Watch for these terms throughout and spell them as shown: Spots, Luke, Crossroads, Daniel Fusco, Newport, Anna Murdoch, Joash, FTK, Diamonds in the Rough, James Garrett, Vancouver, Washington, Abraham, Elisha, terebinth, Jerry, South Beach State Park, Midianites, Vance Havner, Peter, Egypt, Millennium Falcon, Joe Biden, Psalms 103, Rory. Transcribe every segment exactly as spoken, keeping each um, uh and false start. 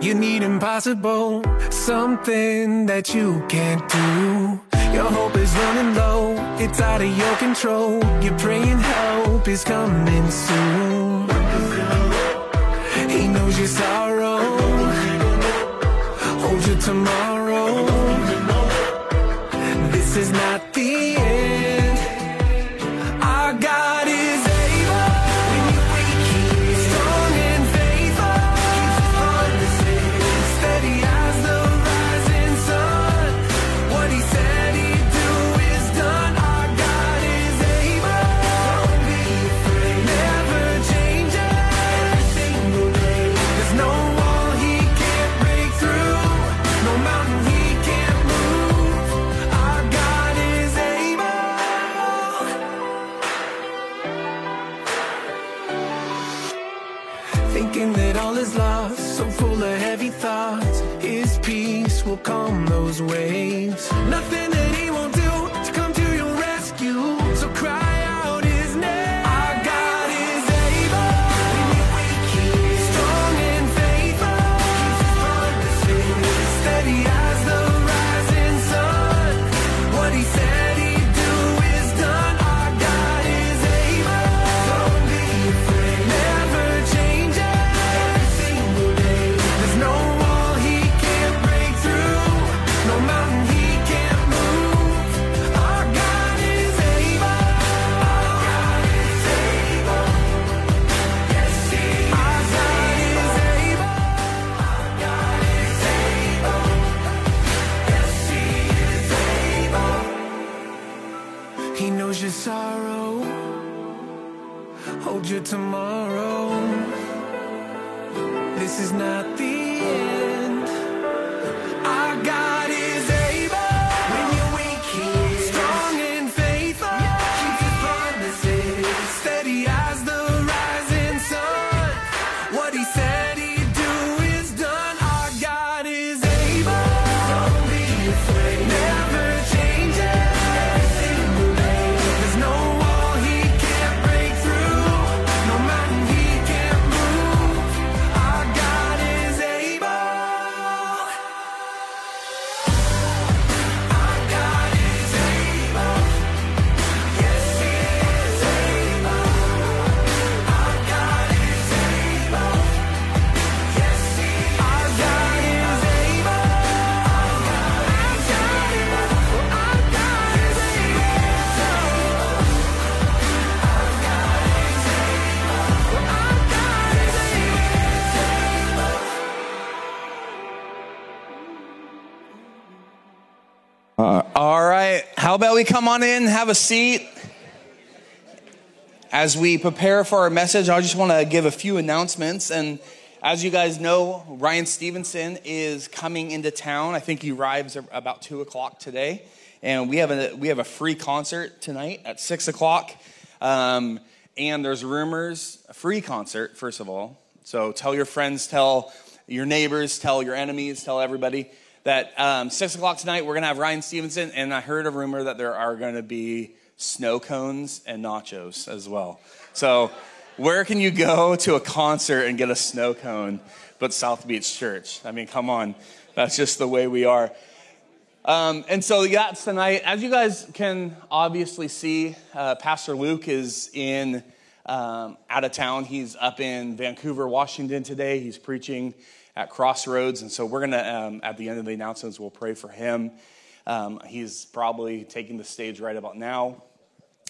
You need impossible, something that you can't do. Your hope is running low, it's out of your control. You're praying help is coming soon. He knows your sorrow, hold your tomorrow. This is not the end. Our God is able. He keeps strong and faithful. Steady as the rising sun. What he said he'd do is done. Our God is able. Don't be afraid. Never changes. Every single day. There's no wall he can't break through. No mountain he can't move. Our God is able. Thinking that all is lost, so full of heavy thoughts. His peace will calm those waves. Nothing that he won't do to come to your rescue. So cry out his name. Our God is able. He's strong and faithful. Steady as the rising sun. What he said he'd do is done. Our God is able. Don't be afraid. Never changes. Every single day. There's no wall he can't break through. No mountain he can't move. Our God is able. Our God is able. Yes, he is. Our God is able. Our God is able. Yes, he is able. He knows your sorrow, hold your tomorrow. This is not the end. Our God is able. When you're weak, he is strong and faithful. Keeps his promises. Steady as the rising sun. What he said he'd do is done. Our God is able. Don't be afraid. Never changes. Every single day. There's no wall he can't break through. No mountain he can't move. Our God is able. Our God is able. Yes, he is able. Our God is able. Yes, he is. Our God is able. Our God is able. Our God is able. Our God is able. Our God is able. Uh, all right. How about we come on in, have a seat? As we prepare for our message, I just want to give a few announcements. And as you guys know, Ryan Stevenson is coming into town. I think he arrives a- about two o'clock today, and we have a we have a free concert tonight at six o'clock. Um, and there's rumors, a free concert first of all. So tell your friends, tell your neighbors, tell your enemies, tell everybody that um, six o'clock tonight we're gonna have Ryan Stevenson. And I heard a rumor that there are gonna be snow cones and nachos as well. So where can you go to a concert and get a snow cone but South Beach Church? I mean, come on. That's just the way we are. Um, and so that's tonight. As you guys can obviously see, uh, Pastor Luke is in um, out of town. He's up in Vancouver, Washington today. He's preaching at Crossroads, and so we're gonna um, at the end of the announcements, we'll pray for him. Um, he's probably taking the stage right about now,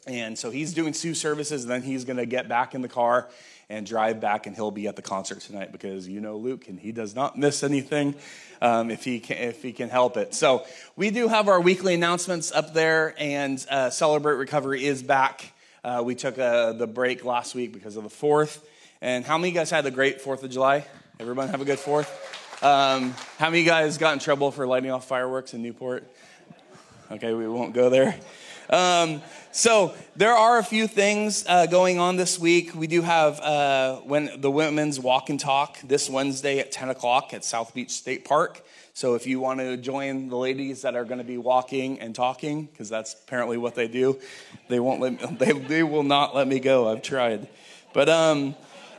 and so he's doing two services. And then he's gonna get back in the car and drive back, and he'll be at the concert tonight because you know Luke, and he does not miss anything um, if he can, if he can help it. So we do have our weekly announcements up there, and uh, Celebrate Recovery is back. Uh, we took uh, the break last week because of the fourth. And how many of you guys had a great Fourth of July? Everyone have a good Fourth. Um, how many of you guys got in trouble for lighting off fireworks in Newport? Okay, we won't go there. Um, so there are a few things uh, going on this week. We do have uh, when the women's walk and talk this Wednesday at ten o'clock at South Beach State Park. So if you want to join the ladies that are going to be walking and talking, because that's apparently what they do, they won't let me, they they will not let me go. I've tried, but um.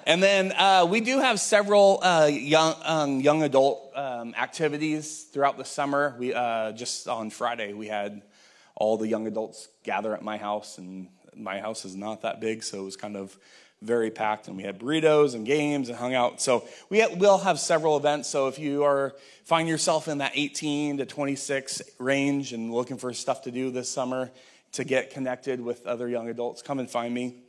And then uh, we do have several uh, young um, young adult um, activities throughout the summer. We uh, just on Friday we had all the young adults gather at my house, and my house is not that big, so it was kind of very packed, and we had burritos and games and hung out. So we will have several events. So if you are find yourself in that eighteen to twenty-six range and looking for stuff to do this summer to get connected with other young adults, come and find me.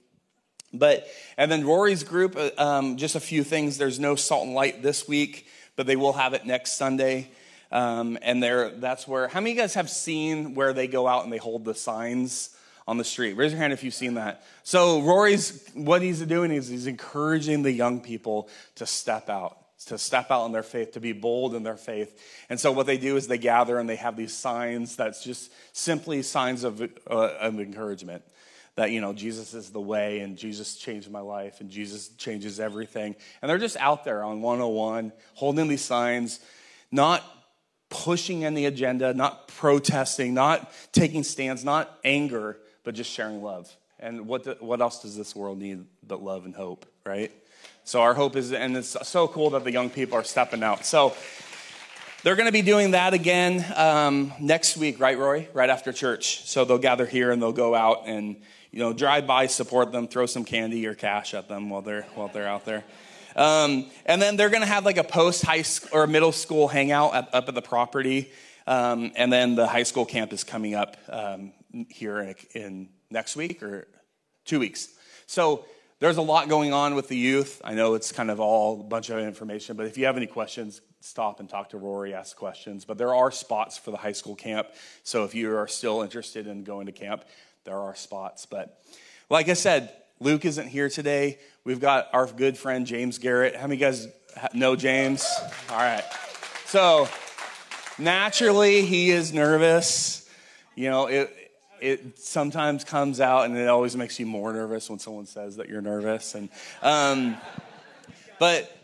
But and then Rory's group, um, just a few things. There's no Salt and Light this week, but they will have it next Sunday. Um, and there, that's where. How many of you guys have seen where they go out and they hold the signs on the street? Raise your hand if you've seen that. So Rory's, what he's doing is he's encouraging the young people to step out, to step out in their faith, to be bold in their faith. And so what they do is they gather and they have these signs that's just simply signs of, uh, of encouragement. That, you know, Jesus is the way, and Jesus changed my life, and Jesus changes everything. And they're just out there on one oh one, holding these signs, not pushing any agenda, not protesting, not taking stands, not anger, but just sharing love. And what the, what else does this world need but love and hope, right? So our hope is, and it's so cool that the young people are stepping out. So they're going to be doing that again um, next week, right, Rory? Right after church. So they'll gather here and they'll go out and, you know, drive by, support them, throw some candy or cash at them while they're while they're out there. Um, and then they're going to have like a post-high school or middle school hangout at, up at the property. Um, and then the high school camp is coming up um, here in, in next week or two weeks. So there's a lot going on with the youth. I know it's kind of all a bunch of information, but if you have any questions, stop and talk to Rory, ask questions. But there are spots for the high school camp. So if you are still interested in going to camp, there are spots. But like I said, Luke isn't here today. We've got our good friend James Garrett. How many of you guys know James? All right. So naturally, he is nervous. You know, it it sometimes comes out, and it always makes you more nervous when someone says that you're nervous. And um, but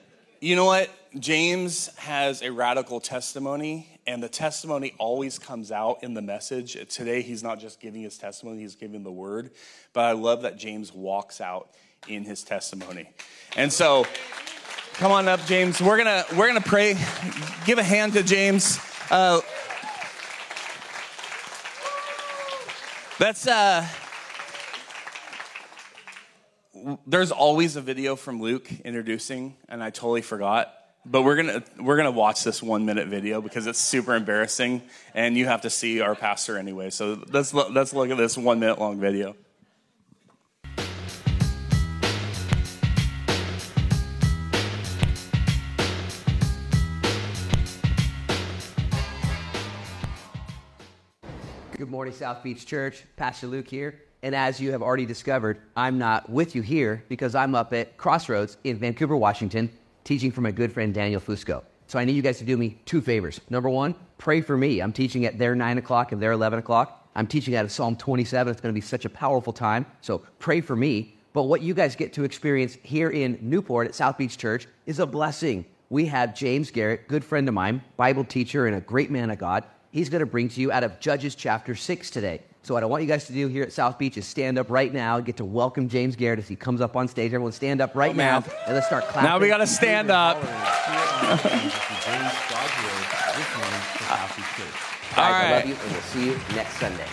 you know what? James has a radical testimony, and the testimony always comes out in the message. Today, he's not just giving his testimony, he's giving the word. But I love that James walks out in his testimony. And so, come on up, James. We're gonna we're gonna pray. Give a hand to James. Uh, that's uh. There's always a video from Luke introducing, and I totally forgot. But we're gonna we're gonna watch this one minute video because it's super embarrassing, and you have to see our pastor anyway. So let's lo- let's look at this one minute long video. Good morning, South Beach Church. Pastor Luke here. And as you have already discovered, I'm not with you here because I'm up at Crossroads in Vancouver, Washington, teaching for my good friend Daniel Fusco. So I need you guys to do me two favors. Number one, pray for me. I'm teaching at their nine o'clock and their eleven o'clock. I'm teaching out of Psalm twenty-seven. It's going to be such a powerful time. So pray for me. But what you guys get to experience here in Newport at South Beach Church is a blessing. We have James Garrett, good friend of mine, Bible teacher and a great man of God. He's going to bring to you out of Judges chapter six today. So what I want you guys to do here at South Beach is stand up right now and get to welcome James Garrett as he comes up on stage. Everyone stand up right oh, now, and let's start clapping. Now we got to stand up. All right. I love you, and we'll see you next Sunday.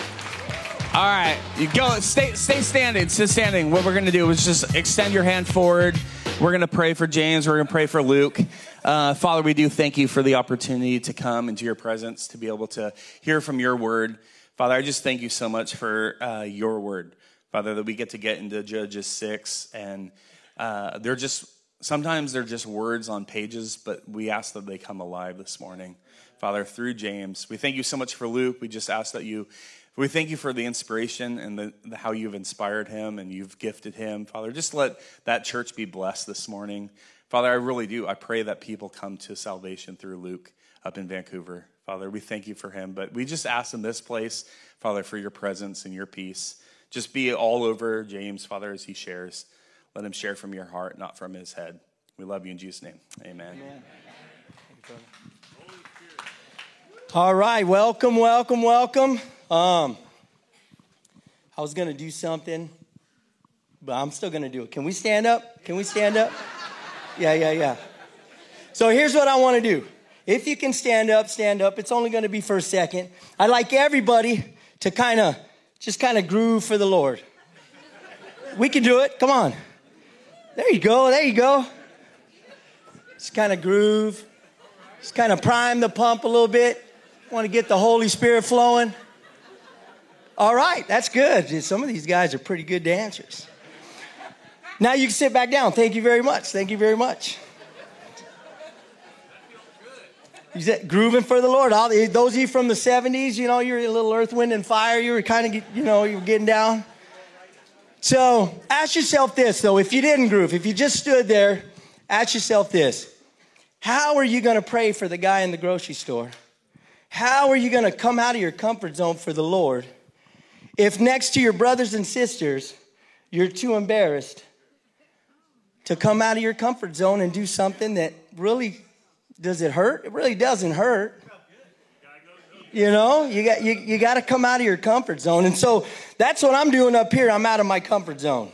All right. You go. Stay, stay standing. Stay standing. What we're going to do is just extend your hand forward. We're going to pray for James. We're going to pray for Luke. Uh, Father, we do thank you for the opportunity to come into your presence, to be able to hear from your word. Father, I just thank you so much for uh, your word, Father, that we get to get into Judges six, and uh, they're just, sometimes they're just words on pages, but we ask that they come alive this morning, Father, through James. We thank you so much for Luke. We just ask that you, we thank you for the inspiration and the, the how you've inspired him and you've gifted him, Father. Just let that church be blessed this morning. Father, I really do. I pray that people come to salvation through Luke up in Vancouver. Father, we thank you for him, but we just ask in this place, Father, for your presence and your peace. Just be all over James, Father, as he shares. Let him share from your heart, not from his head. We love you in Jesus' name. Amen. Amen. All right, welcome, welcome, welcome. Um, I was going to do something but I'm still going to do it. Can we stand up? Can we stand up? Yeah, yeah, yeah. So here's what I want to do. If you can stand up, stand up. It's only going to be for a second. I'd like everybody to kind of, just kind of groove for the Lord. We can do it. Come on. There you go. There you go. Just kind of groove. Just kind of prime the pump a little bit. Want to get the Holy Spirit flowing. All right. That's good. Some of these guys are pretty good dancers. Now you can sit back down. Thank you very much. Thank you very much. He's grooving for the Lord. All, those of you from the seventies, you know, you're a little earth, wind, and fire. You were kind of, you know, you were getting down. So ask yourself this, though. If you didn't groove, if you just stood there, ask yourself this. How are you going to pray for the guy in the grocery store? How are you going to come out of your comfort zone for the Lord if next to your brothers and sisters, you're too embarrassed to come out of your comfort zone and do something that really... Does it hurt? It really doesn't hurt. You know, you got you, you got to come out of your comfort zone. And so that's what I'm doing up here. I'm out of my comfort zone.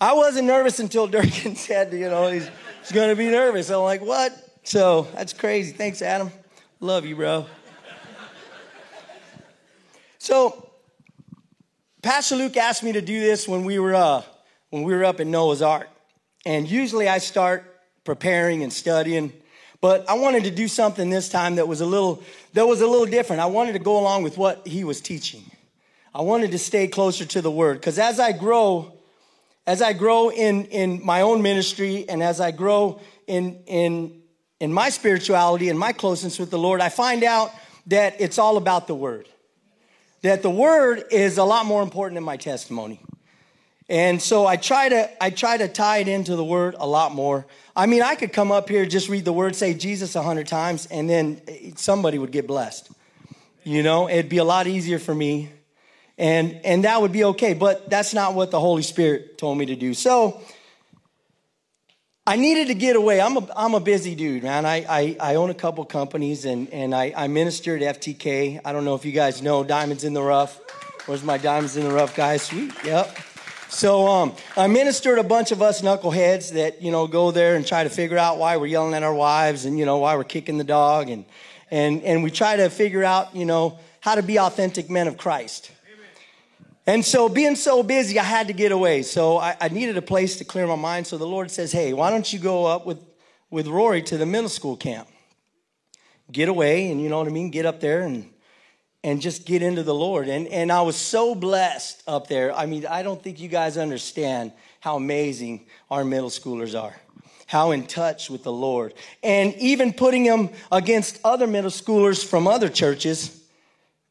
I wasn't nervous until Durkin said, you know, he's, he's going to be nervous. I'm like, what? So that's crazy. Thanks, Adam. Love you, bro. So Pastor Luke asked me to do this when we were uh, when we were up in Noah's Ark. And usually I start preparing and studying. But I wanted to do something this time that was a little that was a little different. I wanted to go along with what he was teaching. I wanted to stay closer to the word. Because as I grow, as I grow in, in my own ministry and as I grow in, in, in my spirituality and my closeness with the Lord, I find out that it's all about the word. That the word is a lot more important than my testimony. And so I try to I try to tie it into the word a lot more. I mean, I could come up here, just read the word, say Jesus a hundred times, and then somebody would get blessed. You know, it'd be a lot easier for me, and and that would be okay. But that's not what the Holy Spirit told me to do. So I needed to get away. I'm a I'm a busy dude, man. I I, I own a couple companies, and and I, I minister at F T K. I don't know if you guys know Diamonds in the Rough. Where's my Diamonds in the Rough guy? Sweet. Yep. So um, I ministered a bunch of us knuckleheads that, you know, go there and try to figure out why we're yelling at our wives and, you know, why we're kicking the dog. And and and we try to figure out, you know, how to be authentic men of Christ. Amen. And so being so busy, I had to get away. So I, I needed a place to clear my mind. So the Lord says, hey, why don't you go up with, with Rory to the middle school camp? Get away and, you know what I mean, get up there and. And just get into the Lord. And and I was so blessed up there. I mean, I don't think you guys understand how amazing our middle schoolers are. How in touch with the Lord. And even putting them against other middle schoolers from other churches,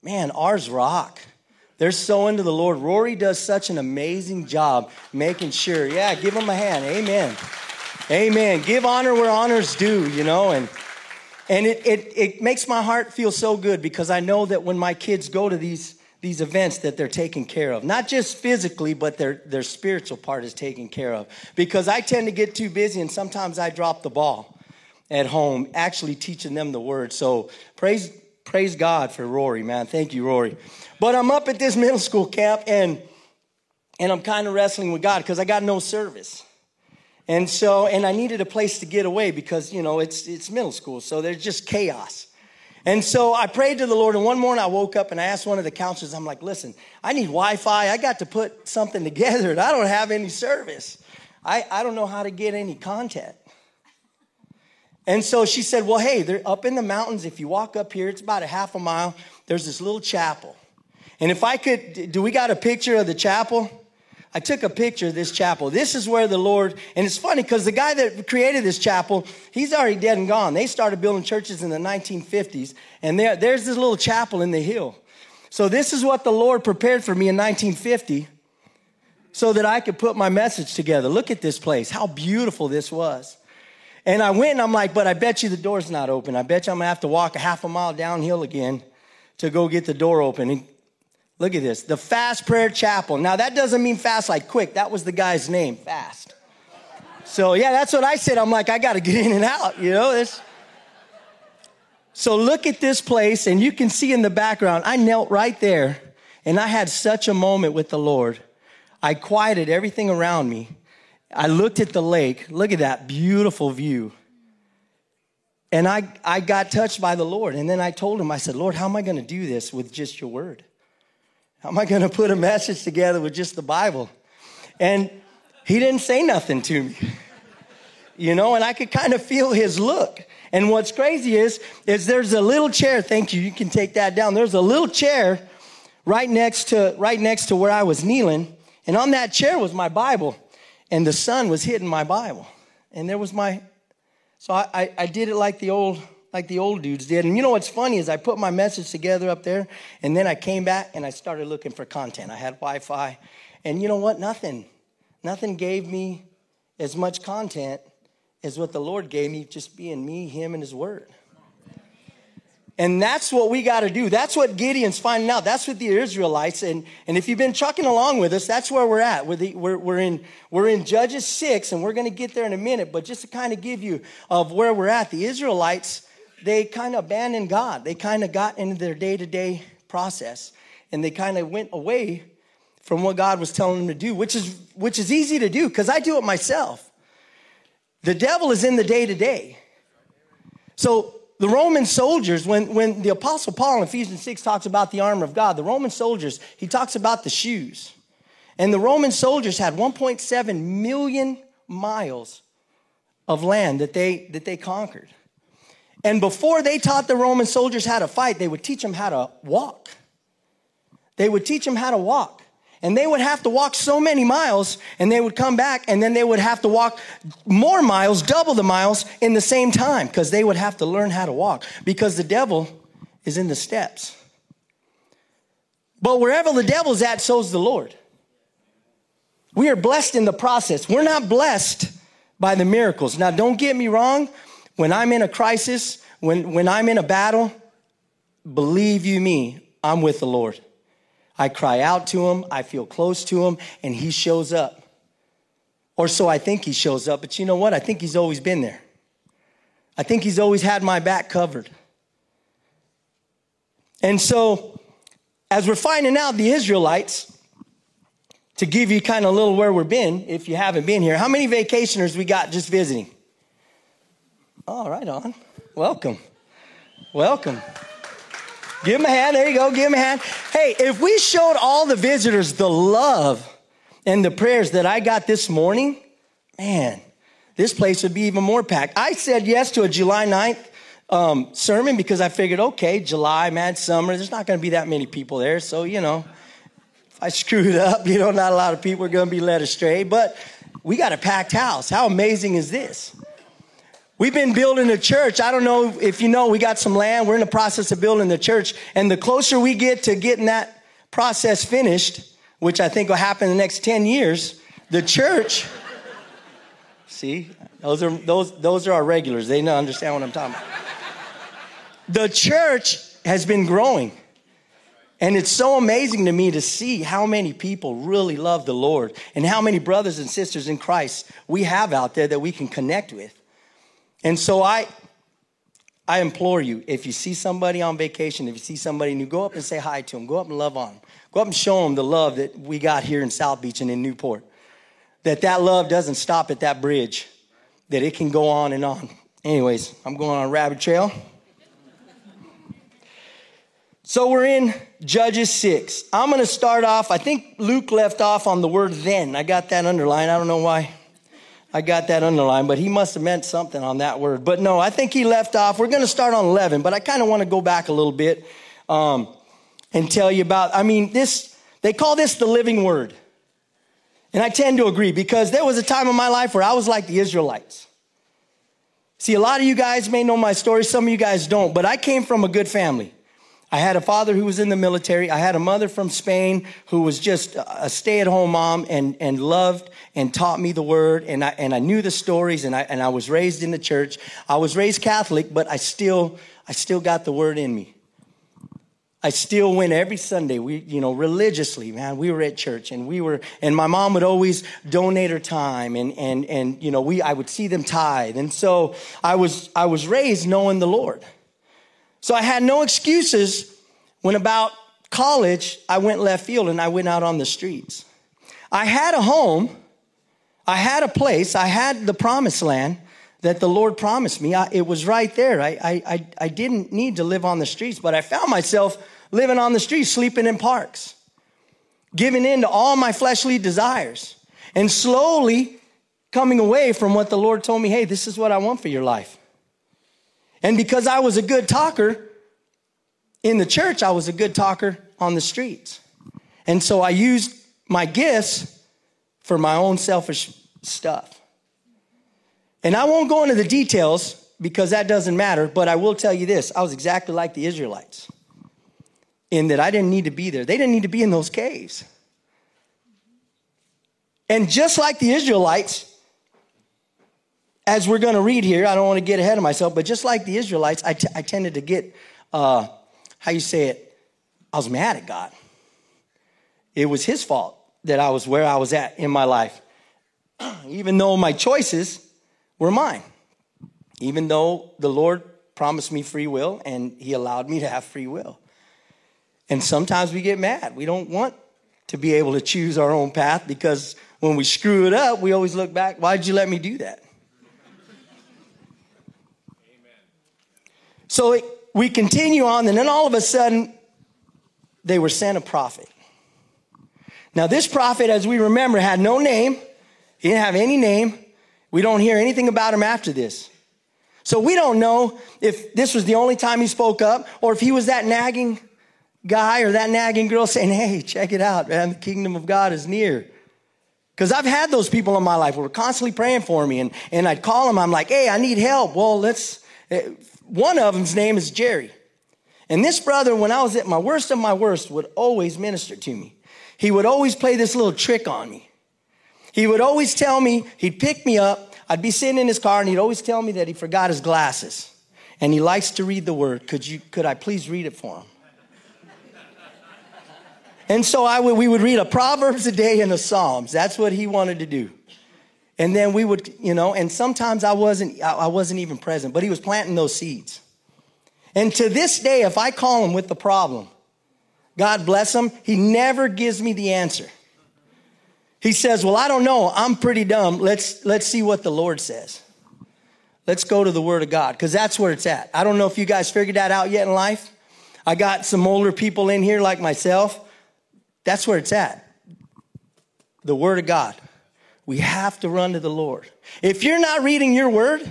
man, ours rock. They're so into the Lord. Rory does such an amazing job making sure. Yeah, give him a hand. Amen. Amen. Give honor where honor's due, you know, and... And it, it it makes my heart feel so good because I know that when my kids go to these these events that they're taken care of. Not just physically, but their, their spiritual part is taken care of. Because I tend to get too busy and sometimes I drop the ball at home, actually teaching them the word. So praise praise God for Rory, man. Thank you, Rory. But I'm up at this middle school camp and and I'm kind of wrestling with God because I got no service. And so, and I needed a place to get away because, you know, it's it's middle school, so there's just chaos. And so I prayed to the Lord, and one morning I woke up and I asked one of the counselors, I'm like, listen, I need Wi-Fi. I got to put something together, and I don't have any service. I, I don't know how to get any content. And so she said, well, hey, they're up in the mountains. If you walk up here, it's about a half a mile. There's this little chapel. And if I could, do we got a picture of the chapel? I took a picture of this chapel. This is where the Lord, and it's funny because the guy that created this chapel, he's already dead and gone. They started building churches in the nineteen fifties, and there, there's this little chapel in the hill. So this is what the Lord prepared for me in nineteen fifty so that I could put my message together. Look at this place, how beautiful this was. And I went, and I'm like, but I bet you the door's not open. I bet you I'm going to have to walk a half a mile downhill again to go get the door open. And look at this, the Fast Prayer Chapel. Now, that doesn't mean fast like quick. That was the guy's name, Fast. So, yeah, that's what I said. I'm like, I got to get in and out, you know. This. So look at this place, and you can see in the background, I knelt right there, and I had such a moment with the Lord. I quieted everything around me. I looked at the lake. Look at that beautiful view. And I, I got touched by the Lord. And then I told him, I said, Lord, how am I going to do this with just your word? How am I going to put a message together with just the Bible? And he didn't say nothing to me, you know, and I could kind of feel his look. And what's crazy is, is there's a little chair. Thank you. You can take that down. There's a little chair right next to, right next to where I was kneeling. And on that chair was my Bible. And the sun was hitting my Bible. And there was my, so I, I, I did it like the old, like the old dudes did. And you know what's funny is I put my message together up there. And then I came back and I started looking for content. I had Wi-Fi. And you know what? Nothing. Nothing gave me as much content as what the Lord gave me, just being me, him, and his word. And that's what we got to do. That's what Gideon's finding out. That's what the Israelites, and, and if you've been trucking along with us, that's where we're at. We're, the, we're, we're, in, we're in Judges six, and we're going to get there in a minute. But just to kind of give you of where we're at, the Israelites, they kind of abandoned God. They kind of got into their day-to-day process, and they kind of went away from what God was telling them to do, which is which is easy to do because I do it myself. The devil is in the day-to-day. So the Roman soldiers, when, when the Apostle Paul in Ephesians six talks about the armor of God, the Roman soldiers, he talks about the shoes. And the Roman soldiers had one point seven million miles of land that they, that they conquered. And before they taught the Roman soldiers how to fight, they would teach them how to walk. They would teach them how to walk. And they would have to walk so many miles, and they would come back, and then they would have to walk more miles, double the miles in the same time, because they would have to learn how to walk, because the devil is in the steps. But wherever the devil's at, so's the Lord. We are blessed in the process. We're not blessed by the miracles. Now, don't get me wrong. When I'm in a crisis, when, when I'm in a battle, believe you me, I'm with the Lord. I cry out to him, I feel close to him, and he shows up. Or so I think he shows up, but you know what? I think he's always been there. I think he's always had my back covered. And so, as we're finding out the Israelites, to give you kind of a little where we've been, if you haven't been here, how many vacationers we got just visiting? All right, on. Welcome. Welcome. Give him a hand. There you go. Give him a hand. Hey, if we showed all the visitors the love and the prayers that I got this morning, man, this place would be even more packed. I said yes to a July ninth um, sermon because I figured, okay, July, mad summer, there's not going to be that many people there. So, you know, if I screwed up, you know, not a lot of people are going to be led astray. But we got a packed house. How amazing is this? We've been building a church. I don't know if you know, we got some land. We're in the process of building the church. And the closer we get to getting that process finished, which I think will happen in the next ten years, the church, see, those are those those are our regulars. They don't understand what I'm talking about. The church has been growing. And it's so amazing to me to see how many people really love the Lord and how many brothers and sisters in Christ we have out there that we can connect with. And so I I implore you, if you see somebody on vacation, if you see somebody new, go up and say hi to them. Go up and love on them. Go up and show them the love that we got here in South Beach and in Newport. That that love doesn't stop at that bridge. That it can go on and on. Anyways, I'm going on a rabbit trail. So we're in Judges six. I'm going to start off, I think Luke left off on the word then. I got that underlined. I don't know why. I got that underlined, but he must have meant something on that word. But no, I think he left off. We're going to start on eleven, but I kind of want to go back a little bit um, and tell you about, I mean, this, they call this the living word. And I tend to agree because there was a time in my life where I was like the Israelites. See, a lot of you guys may know my story. Some of you guys don't, but I came from a good family. I had a father who was in the military. I had a mother from Spain who was just a stay-at-home mom and, and loved and taught me the word. And I, and I knew the stories, and I, and I was raised in the church. I was raised Catholic, but I still, I still got the word in me. I still went every Sunday, we, you know, religiously, man, we were at church and we were, and my mom would always donate her time and, and, and, you know, we, I would see them tithe. And so I was, I was raised knowing the Lord. So I had no excuses when about college, I went left field and I went out on the streets. I had a home. I had a place. I had the promised land that the Lord promised me. I, it was right there. I, I, I didn't need to live on the streets, but I found myself living on the streets, sleeping in parks, giving in to all my fleshly desires, and slowly coming away from what the Lord told me, hey, this is what I want for your life. And because I was a good talker in the church, I was a good talker on the streets. And so I used my gifts for my own selfish stuff. And I won't go into the details because that doesn't matter, but I will tell you this. I was exactly like the Israelites in that I didn't need to be there. They didn't need to be in those caves. And just like the Israelites, as we're going to read here, I don't want to get ahead of myself, but just like the Israelites, I, t- I tended to get, uh, how you say it, I was mad at God. It was his fault that I was where I was at in my life, even though my choices were mine, even though the Lord promised me free will and he allowed me to have free will. And sometimes we get mad. We don't want to be able to choose our own path because when we screw it up, we always look back, why did you let me do that? Amen. So it, we continue on, and then all of a sudden, they were sent a prophet. Now this prophet, as we remember, had no name. He didn't have any name. We don't hear anything about him after this. So we don't know if this was the only time he spoke up or if he was that nagging guy or that nagging girl saying, hey, check it out, man, the kingdom of God is near. Because I've had those people in my life who were constantly praying for me, and, and I'd call them, I'm like, hey, I need help. Well, let's, one of them's name is Jerry. And this brother, when I was at my worst of my worst, would always minister to me. He would always play this little trick on me. He would always tell me, he'd pick me up, I'd be sitting in his car, and he'd always tell me that he forgot his glasses. And he likes to read the word. Could you, could I please read it for him? And so I would, we would read a Proverbs a day and a Psalms. That's what he wanted to do. And then we would, you know, and sometimes I wasn't, I wasn't even present, but he was planting those seeds. And to this day, if I call him with the problem, God bless him, he never gives me the answer. He says, well, I don't know. I'm pretty dumb. Let's, let's see what the Lord says. Let's go to the word of God, because that's where it's at. I don't know if you guys figured that out yet in life. I got some older people in here like myself. That's where it's at. The word of God. We have to run to the Lord. If you're not reading your word,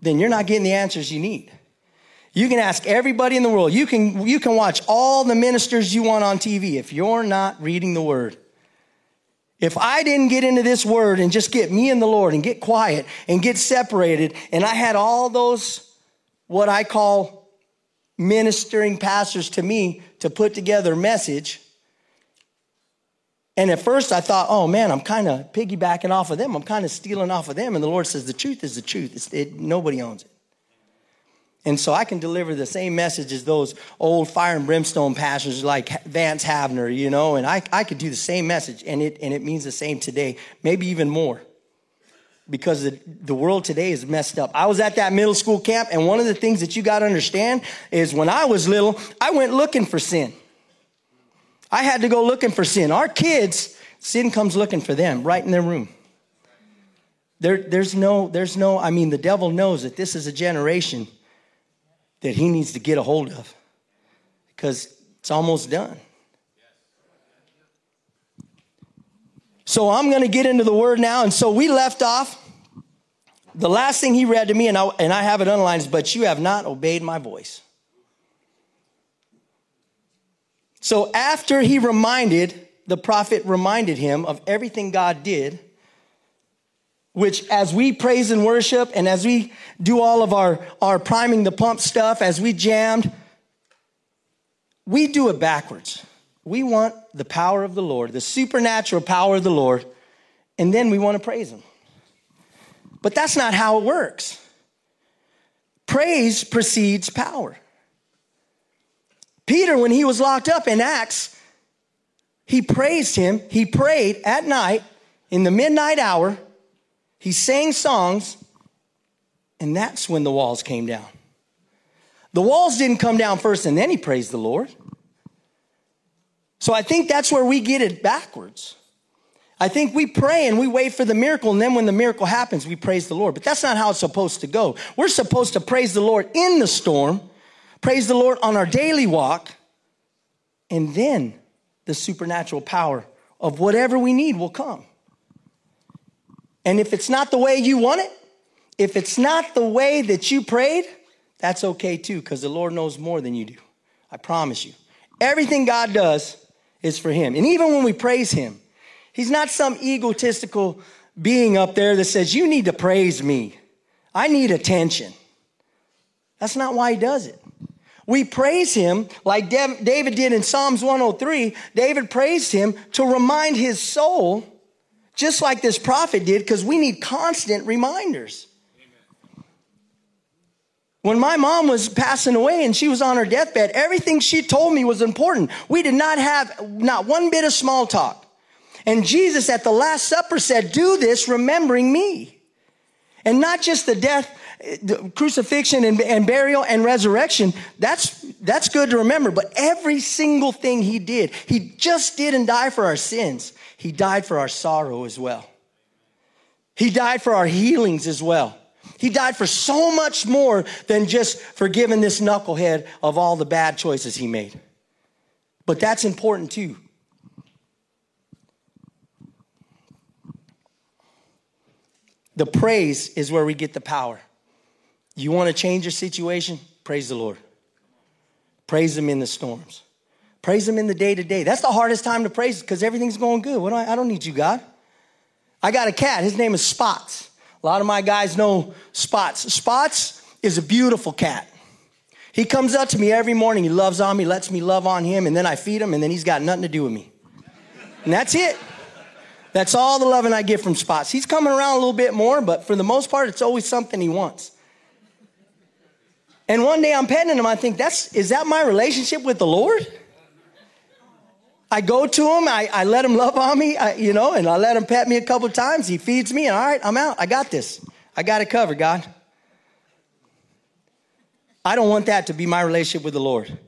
then you're not getting the answers you need. You can ask everybody in the world. You can, you can watch all the ministers you want on T V. If you're not reading the word. If I didn't get into this word and just get me and the Lord and get quiet and get separated, and I had all those what I call ministering pastors to me to put together a message. And at first I thought, oh man, I'm kind of piggybacking off of them. I'm kind of stealing off of them. And the Lord says, the truth is the truth. It's, it, nobody owns it. And so I can deliver the same message as those old fire and brimstone pastors like Vance Havner, you know, and I, I could do the same message, and it, and it means the same today, maybe even more, because the, the world today is messed up. I was at that middle school camp, and one of the things that you got to understand is when I was little, I went looking for sin. I had to go looking for sin. Our kids, sin comes looking for them right in their room. There, there's no, there's no, I mean, the devil knows that this is a generation that he needs to get a hold of, because it's almost done. So I'm going to get into the word now. And so we left off. The last thing he read to me, and I, and I have it underlined, but you have not obeyed my voice. So after he reminded, the prophet reminded him of everything God did, which as we praise and worship and as we do all of our, our priming the pump stuff, as we jammed, we do it backwards. We want the power of the Lord, the supernatural power of the Lord, and then we want to praise him. But that's not how it works. Praise precedes power. Peter, when he was locked up in Acts, he praised him. He prayed at night in the midnight hour. He sang songs, and that's when the walls came down. The walls didn't come down first, and then he praised the Lord. So I think that's where we get it backwards. I think we pray and we wait for the miracle, and then when the miracle happens, we praise the Lord. But that's not how it's supposed to go. We're supposed to praise the Lord in the storm, praise the Lord on our daily walk, and then the supernatural power of whatever we need will come. And if it's not the way you want it, if it's not the way that you prayed, that's okay too, because the Lord knows more than you do. I promise you. Everything God does is for him. And even when we praise him, he's not some egotistical being up there that says, you need to praise me. I need attention. That's not why he does it. We praise him like David did in Psalms one oh three. David praised him to remind his soul, just like this prophet did, because we need constant reminders. Amen. When my mom was passing away and she was on her deathbed, everything she told me was important. We did not have not one bit of small talk. And Jesus at the Last Supper said, do this remembering me. And not just the death, the crucifixion and, and burial and resurrection. That's, that's good to remember. But every single thing he did, he just didn't die for our sins. He died for our sorrow as well. He died for our healings as well. He died for so much more than just forgiving this knucklehead of all the bad choices he made. But that's important too. The praise is where we get the power. You want to change your situation? Praise the Lord. Praise him in the storms. Praise him in the day-to-day. That's the hardest time to praise because everything's going good. What do I, I don't need you, God. I got a cat. His name is Spots. A lot of my guys know Spots. Spots is a beautiful cat. He comes up to me every morning. He loves on me, lets me love on him, and then I feed him, and then he's got nothing to do with me. And that's it. That's all the loving I get from Spots. He's coming around a little bit more, but for the most part, it's always something he wants. And one day I'm petting him. I think, that's is that my relationship with the Lord? I go to him. I, I let him love on me, I, you know, and I let him pet me a couple of times. He feeds me, and all right, I'm out. I got this. I got it covered, God. I don't want that to be my relationship with the Lord.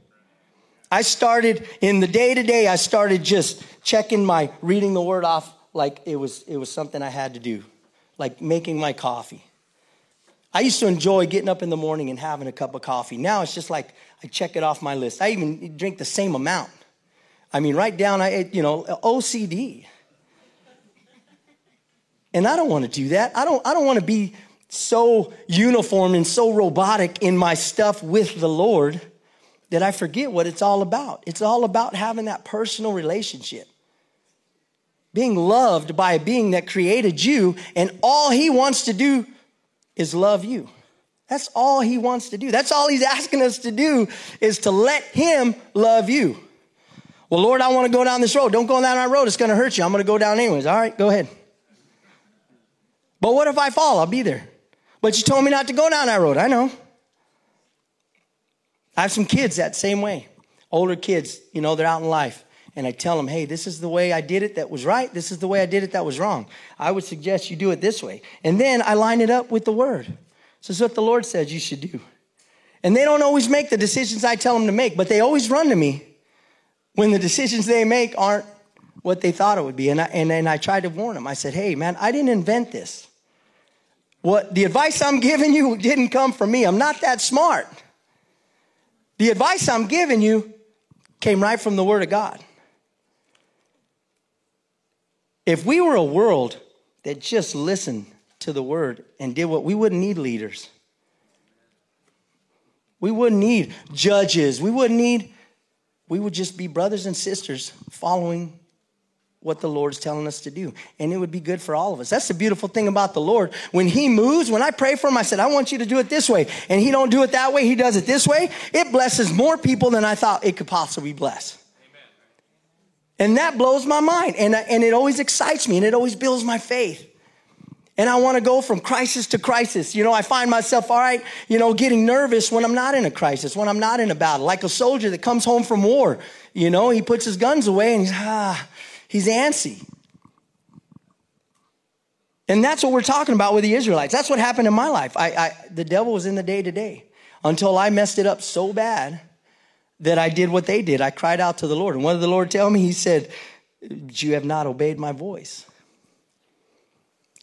I started in the day-to-day, I started just checking my, reading the word off, like it was it was something I had to do, like making my coffee. I used to enjoy getting up in the morning and having a cup of coffee. Now it's just like I check it off my list. I even drink the same amount. I mean, right down, I you know, O C D. And I don't want to do that. I don't I don't want to be so uniform and so robotic in my stuff with the Lord that I forget what it's all about. It's all about having that personal relationship. Being loved by a being that created you, and all he wants to do is love you. That's all he wants to do. That's all he's asking us to do is to let him love you. Well, Lord, I want to go down this road. Don't go down that road. It's going to hurt you. I'm going to go down anyways. All right, go ahead. But what if I fall? I'll be there. But you told me not to go down that road. I know. I have some kids that same way. Older kids, you know, they're out in life. And I tell them, hey, this is the way I did it that was right. This is the way I did it that was wrong. I would suggest you do it this way. And then I line it up with the word. So it's what the Lord says you should do. And they don't always make the decisions I tell them to make, but they always run to me when the decisions they make aren't what they thought it would be. And I, and, and I tried to warn them. I said, hey, man, I didn't invent this. What the advice I'm giving you didn't come from me. I'm not that smart. The advice I'm giving you came right from the word of God. If we were a world that just listened to the word and did what, we wouldn't need leaders. We wouldn't need judges. We wouldn't need, we would just be brothers and sisters following what the Lord's telling us to do. And it would be good for all of us. That's the beautiful thing about the Lord. When he moves, when I pray for him, I said, I want you to do it this way. And he don't do it that way. He does it this way. It blesses more people than I thought it could possibly bless. And that blows my mind, and, and it always excites me, and it always builds my faith. And I want to go from crisis to crisis. You know, I find myself, all right, you know, getting nervous when I'm not in a crisis, when I'm not in a battle, like a soldier that comes home from war. You know, he puts his guns away, and he's, ah, he's antsy. And that's what we're talking about with the Israelites. That's what happened in my life. I, I the devil was in the day-to-day until I messed it up so bad that I did what they did. I cried out to the Lord. And what did the Lord tell me? He said, you have not obeyed my voice.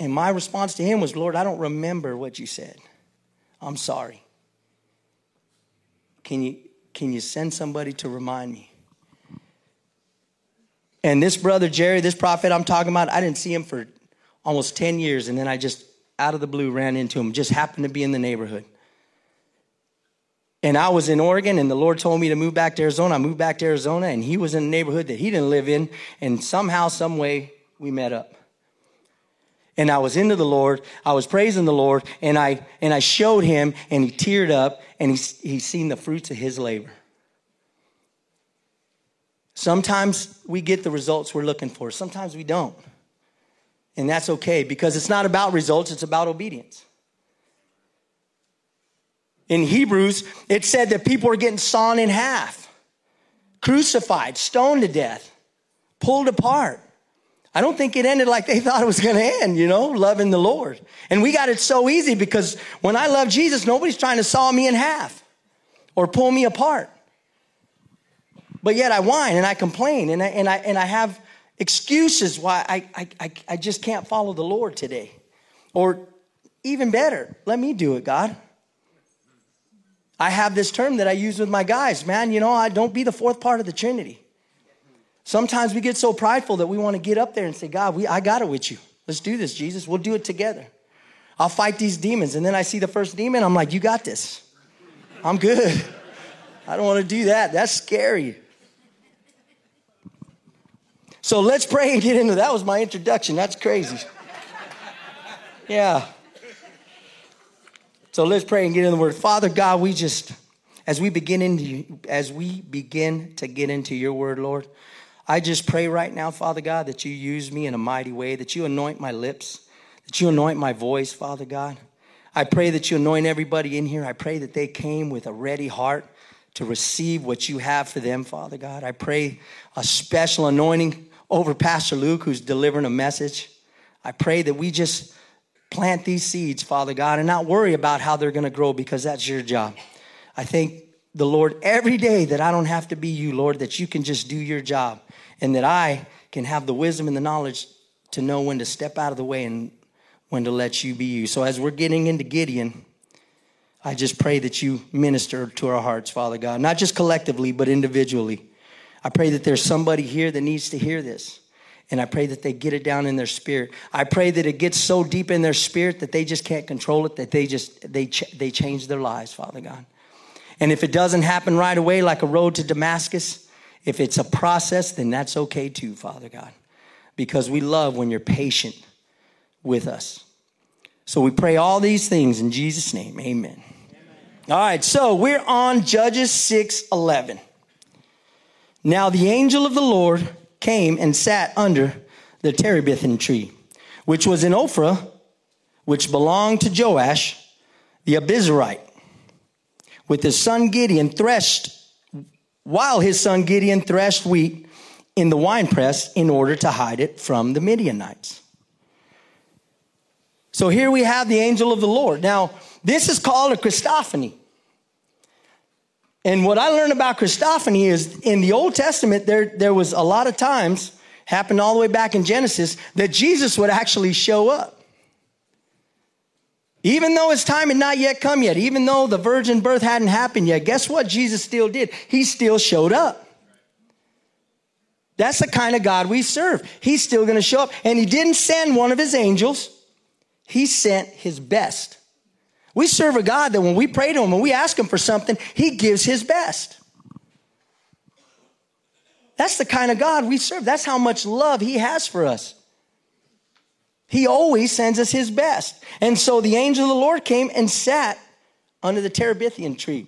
And my response to him was, Lord, I don't remember what you said. I'm sorry. Can you, can you send somebody to remind me? And this brother, Jerry, this prophet I'm talking about, I didn't see him for almost ten years. And then I just, out of the blue, ran into him. Just happened to be in the neighborhood. And I was in Oregon, and the Lord told me to move back to Arizona. I moved back to Arizona, and he was in a neighborhood that he didn't live in. And somehow, some way, we met up. And I was into the Lord. I was praising the Lord, and I and I showed him, and he teared up, and he he's seen the fruits of his labor. Sometimes we get the results we're looking for. Sometimes we don't. And that's okay, because it's not about results, it's about obedience. In Hebrews, it said that people were getting sawn in half, crucified, stoned to death, pulled apart. I don't think it ended like they thought it was going to end, you know, loving the Lord. And we got it so easy because when I love Jesus, nobody's trying to saw me in half or pull me apart. But yet I whine and I complain and I, and I, and I have excuses why I, I, I just can't follow the Lord today. Or even better, let me do it, God. I have this term that I use with my guys, man, you know, I don't be the fourth part of the Trinity. Sometimes we get so prideful that we want to get up there and say, God, we, I got it with you. Let's do this, Jesus. We'll do it together. I'll fight these demons. And then I see the first demon. I'm like, you got this. I'm good. I don't want to do that. That's scary. So let's pray and get into that. That was my introduction. That's crazy. Yeah. So let's pray and get in the word. Father God, we just, as we begin into, as we begin to get into your word, Lord, I just pray right now, Father God, that you use me in a mighty way, that you anoint my lips, that you anoint my voice, Father God. I pray that you anoint everybody in here. I pray that they came with a ready heart to receive what you have for them, Father God. I pray a special anointing over Pastor Luke, who's delivering a message. I pray that we just plant these seeds, Father God, and not worry about how they're going to grow, because that's your job. I thank the Lord every day that I don't have to be you, Lord, that you can just do your job and that I can have the wisdom and the knowledge to know when to step out of the way and when to let you be you. So as we're getting into Gideon, I just pray that you minister to our hearts, Father God, not just collectively, but individually. I pray that there's somebody here that needs to hear this. And I pray that they get it down in their spirit. I pray that it gets so deep in their spirit that they just can't control it, that they just, they ch- they change their lives, Father God. And if it doesn't happen right away, like a road to Damascus, if it's a process, then that's okay too, Father God. Because we love when you're patient with us. So we pray all these things in Jesus' name, amen. Amen. All right, so we're on Judges six eleven. Now the angel of the Lord came and sat under the terebinth tree, which was in Ophrah, which belonged to Joash, the Abizarite, with his son Gideon threshed, while his son Gideon threshed wheat in the winepress in order to hide it from the Midianites. So here we have the angel of the Lord. Now, this is called a Christophany. And what I learned about Christophany is in the Old Testament, there, there was a lot of times, happened all the way back in Genesis, that Jesus would actually show up. Even though his time had not yet come yet, even though the virgin birth hadn't happened yet, guess what Jesus still did? He still showed up. That's the kind of God we serve. He's still going to show up. And he didn't send one of his angels. He sent his best. We serve a God that when we pray to him and we ask him for something, he gives his best. That's the kind of God we serve. That's how much love he has for us. He always sends us his best. And so the angel of the Lord came and sat under the terebinth tree.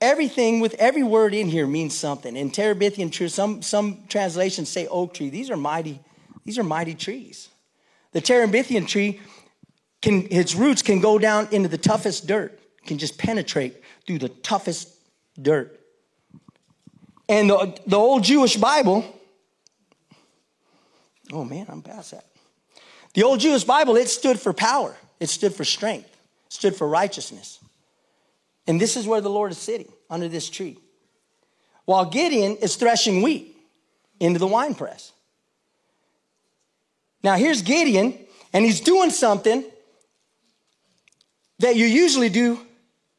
Everything with every word in here means something. In terebinth tree, some, some translations say oak tree. These are mighty, these are mighty trees. The terebinth tree, can, its roots can go down into the toughest dirt, can just penetrate through the toughest dirt. And the, the old Jewish Bible, oh man, I'm past that. The old Jewish Bible, it stood for power. It stood for strength. It stood for righteousness. And this is where the Lord is sitting, under this tree. While Gideon is threshing wheat into the winepress. Now here's Gideon. and he's doing something that you usually do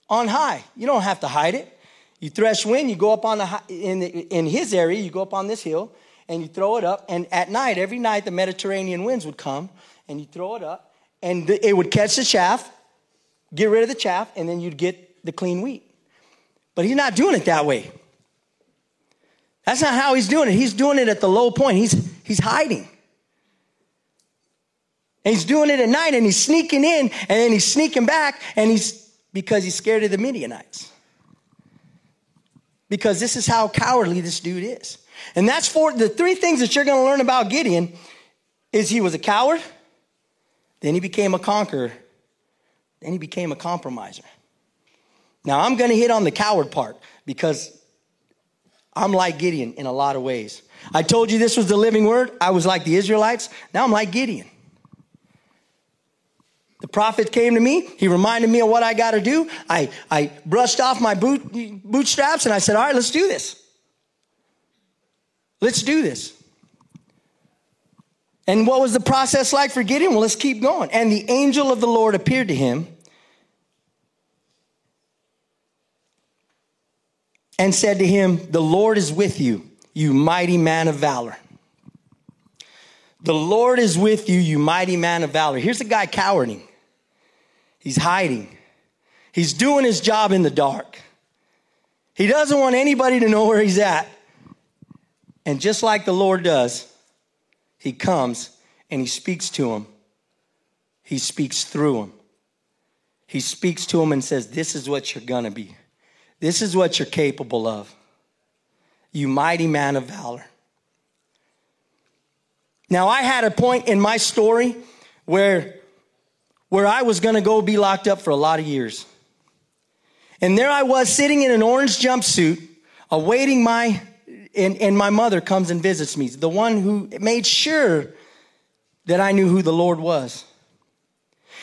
on high. You don't have to hide it. You thresh wind, you go up on the high, in, the, in his area, you go up on this hill, and you throw it up. And at night, every night, the Mediterranean winds would come, and you throw it up, and the, it would catch the chaff, get rid of the chaff, and then you'd get the clean wheat. But he's not doing it that way. That's not how he's doing it. He's doing it at the low point. He's, he's hiding. And he's doing it at night, and he's sneaking in, and then he's sneaking back, and he's because he's scared of the Midianites. Because this is how cowardly this dude is. And that's for the three things that you're going to learn about Gideon is he was a coward, then he became a conqueror, then he became a compromiser. Now, I'm going to hit on the coward part because I'm like Gideon in a lot of ways. I told you this was the living word. I was like the Israelites. Now I'm like Gideon. The prophet came to me. He reminded me of what I got to do. I, I brushed off my boot, bootstraps and I said, all right, let's do this. Let's do this. And what was the process like for Gideon? Well, let's keep going. And the angel of the Lord appeared to him and said to him, the Lord is with you, you mighty man of valor. The Lord is with you, you mighty man of valor. Here's a guy cowarding. He's hiding. He's doing his job in the dark. He doesn't want anybody to know where he's at. And just like the Lord does, he comes and he speaks to him. He speaks through him. He speaks to him and says, this is what you're going to be. This is what you're capable of, you mighty man of valor. Now, I had a point in my story where, where I was going to go be locked up for a lot of years. And there I was sitting in an orange jumpsuit, awaiting my, and, and my mother comes and visits me, the one who made sure that I knew who the Lord was.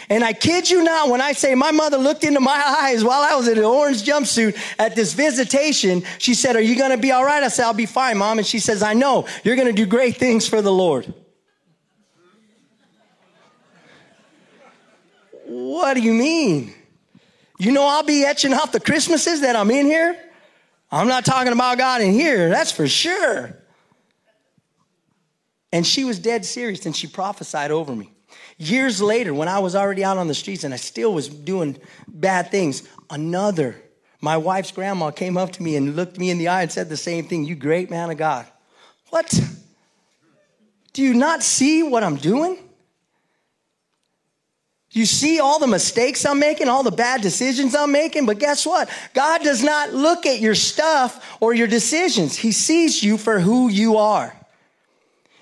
And I kid you not when I say my mother looked into my eyes while I was in an orange jumpsuit at this visitation. She said, are you going to be all right? I said, I'll be fine, Mom. And she says, I know. You're going to do great things for the Lord. What do you mean? You know I'll be etching off the Christmases that I'm in here? I'm not talking about God in here. That's for sure. And she was dead serious and she prophesied over me. Years later, when I was already out on the streets and I still was doing bad things, another, my wife's grandma came up to me and looked me in the eye and said the same thing. You great man of God. What? Do you not see what I'm doing? You see all the mistakes I'm making, all the bad decisions I'm making, but guess what? God does not look at your stuff or your decisions. He sees you for who you are.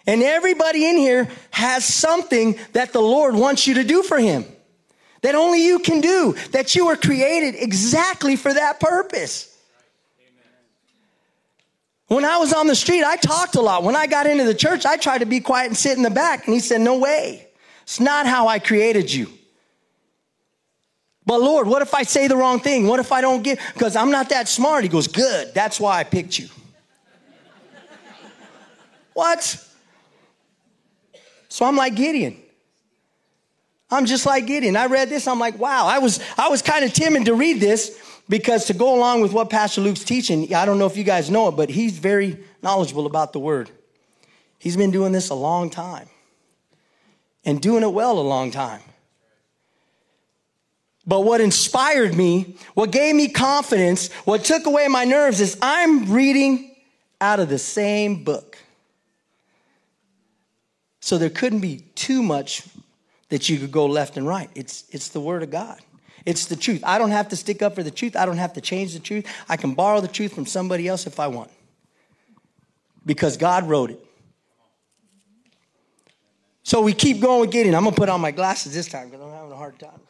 And everybody in here has something that the Lord wants you to do for him, that only you can do, that you were created exactly for that purpose. When I was on the street, I talked a lot. When I got into the church, I tried to be quiet and sit in the back. And he said, no way. It's not how I created you. But Lord, what if I say the wrong thing? What if I don't get, because I'm not that smart. He goes, good. That's why I picked you. What? So I'm like Gideon. I'm just like Gideon. I read this. I'm like, wow. I was I was kind of timid to read this because to go along with what Pastor Luke's teaching, I don't know if you guys know it, but he's very knowledgeable about the word. He's been doing this a long time and doing it well a long time. But what inspired me, what gave me confidence, what took away my nerves is I'm reading out of the same book. So there couldn't be too much that you could go left and right. It's it's the word of God. It's the truth. I don't have to stick up for the truth. I don't have to change the truth. I can borrow the truth from somebody else if I want. Because God wrote it. So we keep going with Gideon. I'm going to put on my glasses this time because I'm having a hard time.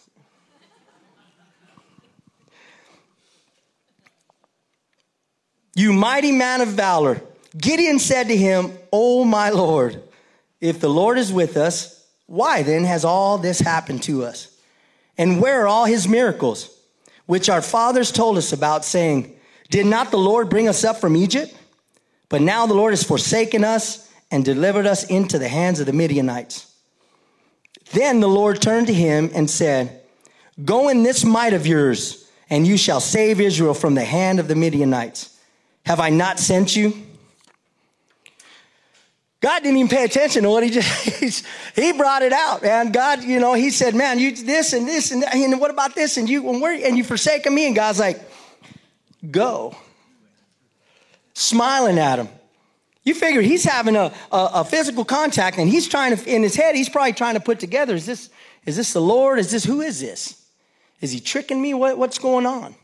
You mighty man of valor. Gideon said to him, oh my Lord. If the Lord is with us, why then has all this happened to us? And where are all his miracles, which our fathers told us about, saying, did not the Lord bring us up from Egypt? But now the Lord has forsaken us and delivered us into the hands of the Midianites. Then the Lord turned to him and said, go in this might of yours, and you shall save Israel from the hand of the Midianites. Have I not sent you? God didn't even pay attention to what he just, he brought it out, man. God, you know, he said, man, you this and this and that, and what about this? And you, and, where, and you forsaken me. And God's like, go. Smiling at him. You figure he's having a, a, a physical contact, and he's trying to, in his head, he's probably trying to put together, is this, is this the Lord? Is this, who is this? Is he tricking me? What, what's going on?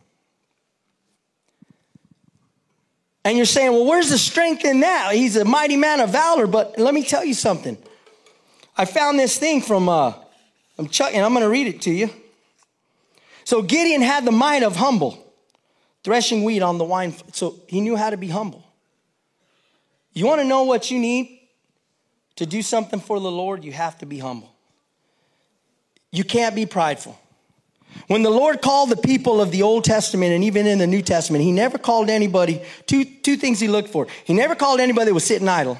And you're saying, well, where's the strength in that? He's a mighty man of valor. But let me tell you something. I found this thing from, uh, I'm Chuck, and I'm going to read it to you. So Gideon had the might of humble, threshing wheat on the wine. So he knew how to be humble. You want to know what you need to do something for the Lord? You have to be humble. You can't be prideful. When the Lord called the people of the Old Testament and even in the New Testament, he never called anybody, two, two things he looked for. He never called anybody that was sitting idle.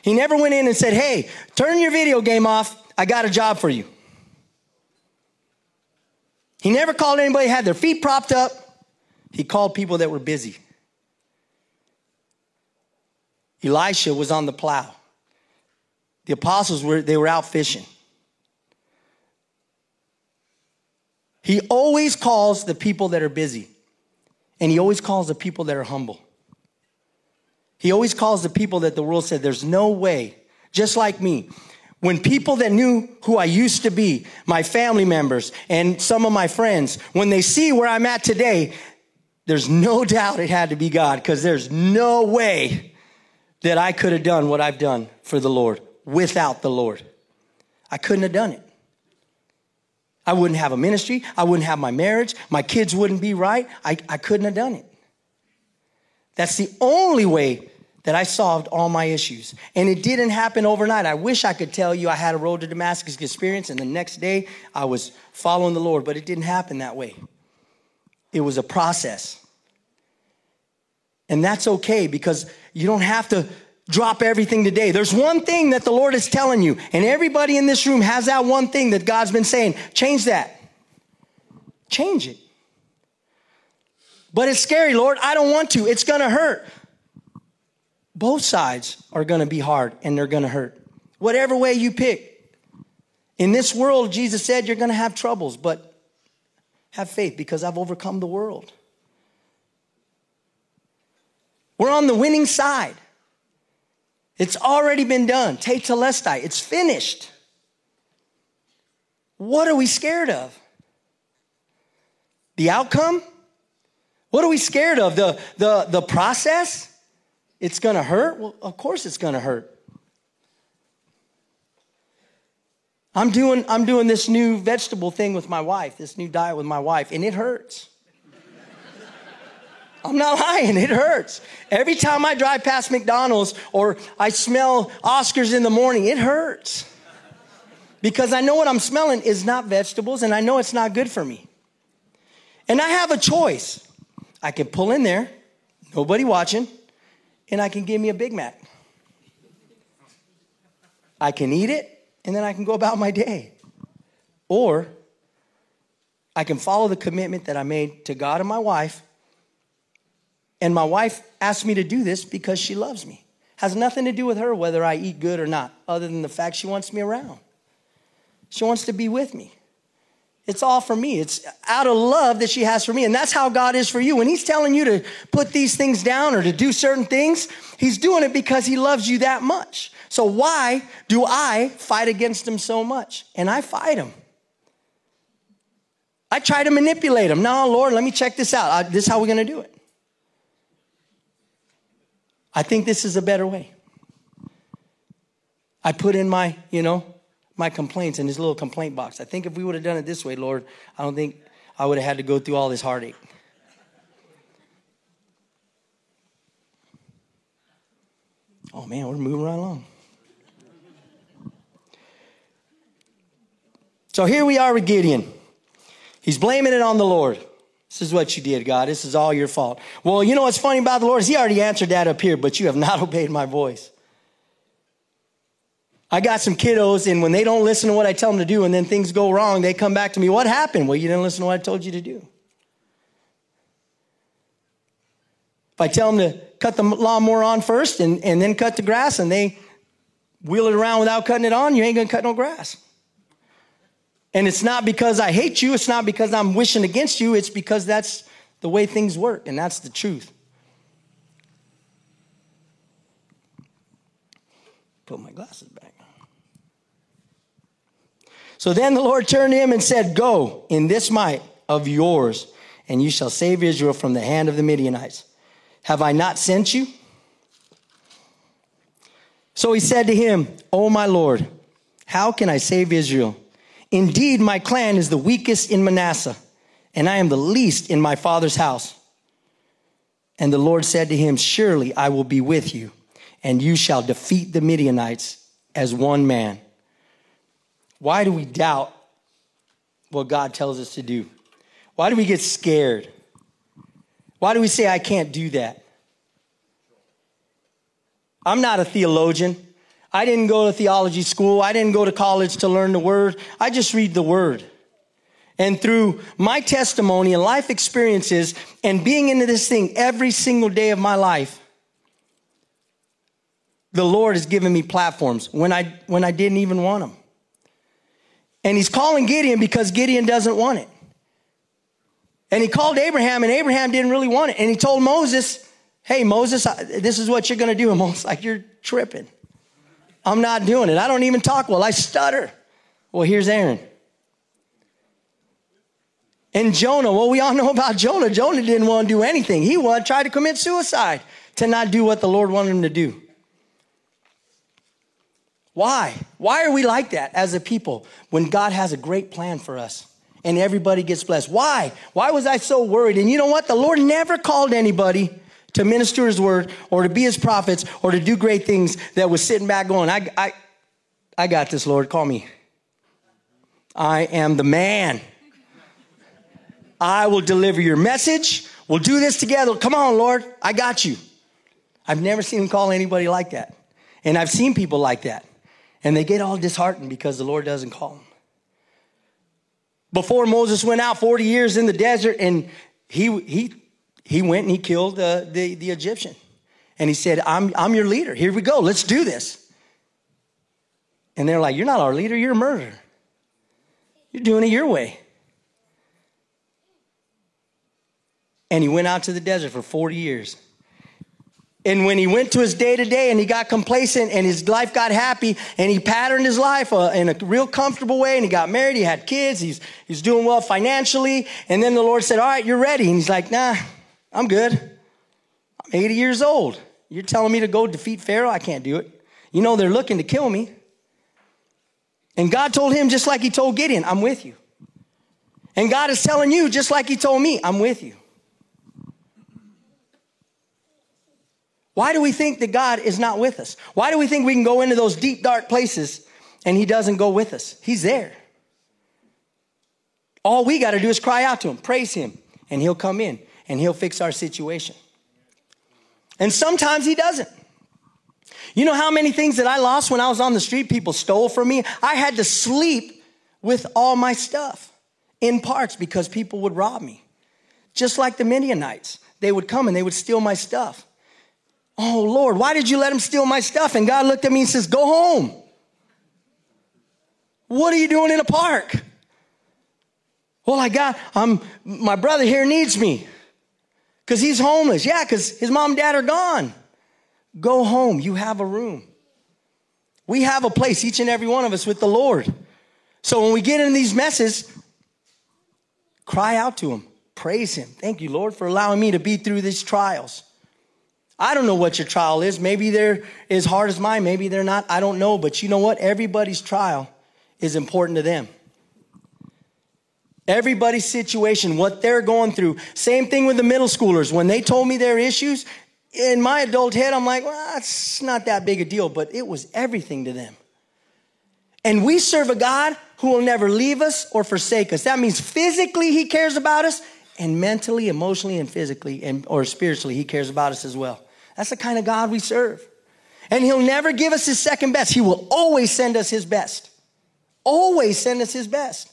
He never went in and said, hey, turn your video game off. I got a job for you. He never called anybody who had their feet propped up. He called people that were busy. Elisha was on the plow. The apostles were, they were out fishing. He always calls the people that are busy, and he always calls the people that are humble. He always calls the people that the world said, there's no way, just like me. When people that knew who I used to be, my family members and some of my friends, when they see where I'm at today, there's no doubt it had to be God, because there's no way that I could have done what I've done for the Lord without the Lord. I couldn't have done it. I wouldn't have a ministry. I wouldn't have my marriage. My kids wouldn't be right. I, I couldn't have done it. That's the only way that I solved all my issues. And it didn't happen overnight. I wish I could tell you I had a road to Damascus experience and the next day I was following the Lord, but it didn't happen that way. It was a process. And that's okay, because you don't have to drop everything today. There's one thing that the Lord is telling you, and everybody in this room has that one thing that God's been saying. Change that. Change it. But it's scary, Lord. I don't want to. It's going to hurt. Both sides are going to be hard, and they're going to hurt. Whatever way you pick. In this world, Jesus said, you're going to have troubles, but have faith, because I've overcome the world. We're on the winning side. It's already been done. Te telestai. It's finished. What are we scared of? The outcome? What are we scared of? The, the, the process? It's going to hurt? Well, of course it's going to hurt. I'm doing, I'm doing this new vegetable thing with my wife, this new diet with my wife, and it hurts. I'm not lying. It hurts. Every time I drive past McDonald's or I smell Oscars in the morning, it hurts. Because I know what I'm smelling is not vegetables, and I know it's not good for me. And I have a choice. I can pull in there, nobody watching, and I can give me a Big Mac. I can eat it, and then I can go about my day. Or I can follow the commitment that I made to God and my wife. And my wife asked me to do this because she loves me. Has nothing to do with her whether I eat good or not, other than the fact she wants me around. She wants to be with me. It's all for me. It's out of love that she has for me. And that's how God is for you. When he's telling you to put these things down or to do certain things, he's doing it because he loves you that much. So why do I fight against him so much? And I fight him. I try to manipulate him. No, Lord, let me check this out. I, this is how we're going to do it. I think this is a better way. I put in my, you know, my complaints in this little complaint box. I think if we would have done it this way, Lord, I don't think I would have had to go through all this heartache. Oh, man, we're moving right along. So here we are with Gideon. He's blaming it on the Lord. This is what you did, God. This is all your fault. Well, you know what's funny about the Lord is he already answered that up here, but you have not obeyed my voice. I got some kiddos, and when they don't listen to what I tell them to do and then things go wrong, they come back to me, what happened? Well, you didn't listen to what I told you to do. If I tell them to cut the lawnmower on first and, and then cut the grass, and they wheel it around without cutting it on, you ain't going to cut no grass. And it's not because I hate you. It's not because I'm wishing against you. It's because that's the way things work, and that's the truth. Put my glasses back. So then the Lord turned to him and said, go in this might of yours, and you shall save Israel from the hand of the Midianites. Have I not sent you? So he said to him, O my Lord, how can I save Israel? Indeed, my clan is the weakest in Manasseh, and I am the least in my father's house. And the Lord said to him, surely I will be with you, and you shall defeat the Midianites as one man. Why do we doubt what God tells us to do? Why do we get scared? Why do we say, I can't do that? I'm not a theologian. I didn't go to theology school. I didn't go to college to learn the word. I just read the word. And through my testimony and life experiences and being into this thing every single day of my life, the Lord has given me platforms when I, when I didn't even want them. And he's calling Gideon because Gideon doesn't want it. And he called Abraham, and Abraham didn't really want it. And he told Moses, hey, Moses, this is what you're going to do. And Moses like, you're tripping. I'm not doing it. I don't even talk well. I stutter. Well, here's Aaron. And Jonah, well, we all know about Jonah. Jonah didn't want to do anything. He tried to commit suicide to not do what the Lord wanted him to do. Why? Why are we like that as a people when God has a great plan for us? And everybody gets blessed. Why? Why was I so worried? And you know what? The Lord never called anybody to minister his word or to be his prophets or to do great things that was sitting back going, I, I, I got this, Lord. Call me. I am the man. I will deliver your message. We'll do this together. Come on, Lord. I got you. I've never seen him call anybody like that. And I've seen people like that. And they get all disheartened because the Lord doesn't call them. Before Moses went out forty years in the desert, and he he he went and he killed the, the, the Egyptian. And he said, I'm, I'm your leader. Here we go. Let's do this. And they're like, you're not our leader. You're a murderer. You're doing it your way. And he went out to the desert for forty years. And when he went to his day-to-day and he got complacent and his life got happy and he patterned his life uh, in a real comfortable way, and he got married, he had kids, he's he's doing well financially. And then the Lord said, all right, you're ready. And he's like, nah, I'm good. I'm eighty years old. You're telling me to go defeat Pharaoh? I can't do it. You know, they're looking to kill me. And God told him, just like he told Gideon, I'm with you. And God is telling you, just like he told me, I'm with you. Why do we think that God is not with us? Why do we think we can go into those deep, dark places and he doesn't go with us? He's there. All we got to do is cry out to him, praise him, and he'll come in and he'll fix our situation. And sometimes he doesn't. You know how many things that I lost when I was on the street people stole from me? I had to sleep with all my stuff in parts because people would rob me. Just like the Midianites. They would come and they would steal my stuff. Oh, Lord, why did you let him steal my stuff? And God looked at me and says, go home. What are you doing in a park? Well, I got, I'm, my brother here needs me because he's homeless. Yeah, because his mom and dad are gone. Go home. You have a room. We have a place, each and every one of us, with the Lord. So when we get in these messes, cry out to him. Praise him. Thank you, Lord, for allowing me to be through these trials. I don't know what your trial is. Maybe they're as hard as mine. Maybe they're not. I don't know. But you know what? Everybody's trial is important to them. Everybody's situation, what they're going through. Same thing with the middle schoolers. When they told me their issues, in my adult head, I'm like, well, it's not that big a deal. But it was everything to them. And we serve a God who will never leave us or forsake us. That means physically he cares about us, and mentally, emotionally, and physically, and or spiritually, he cares about us as well. That's the kind of God we serve. And he'll never give us his second best. He will always send us his best. Always send us his best.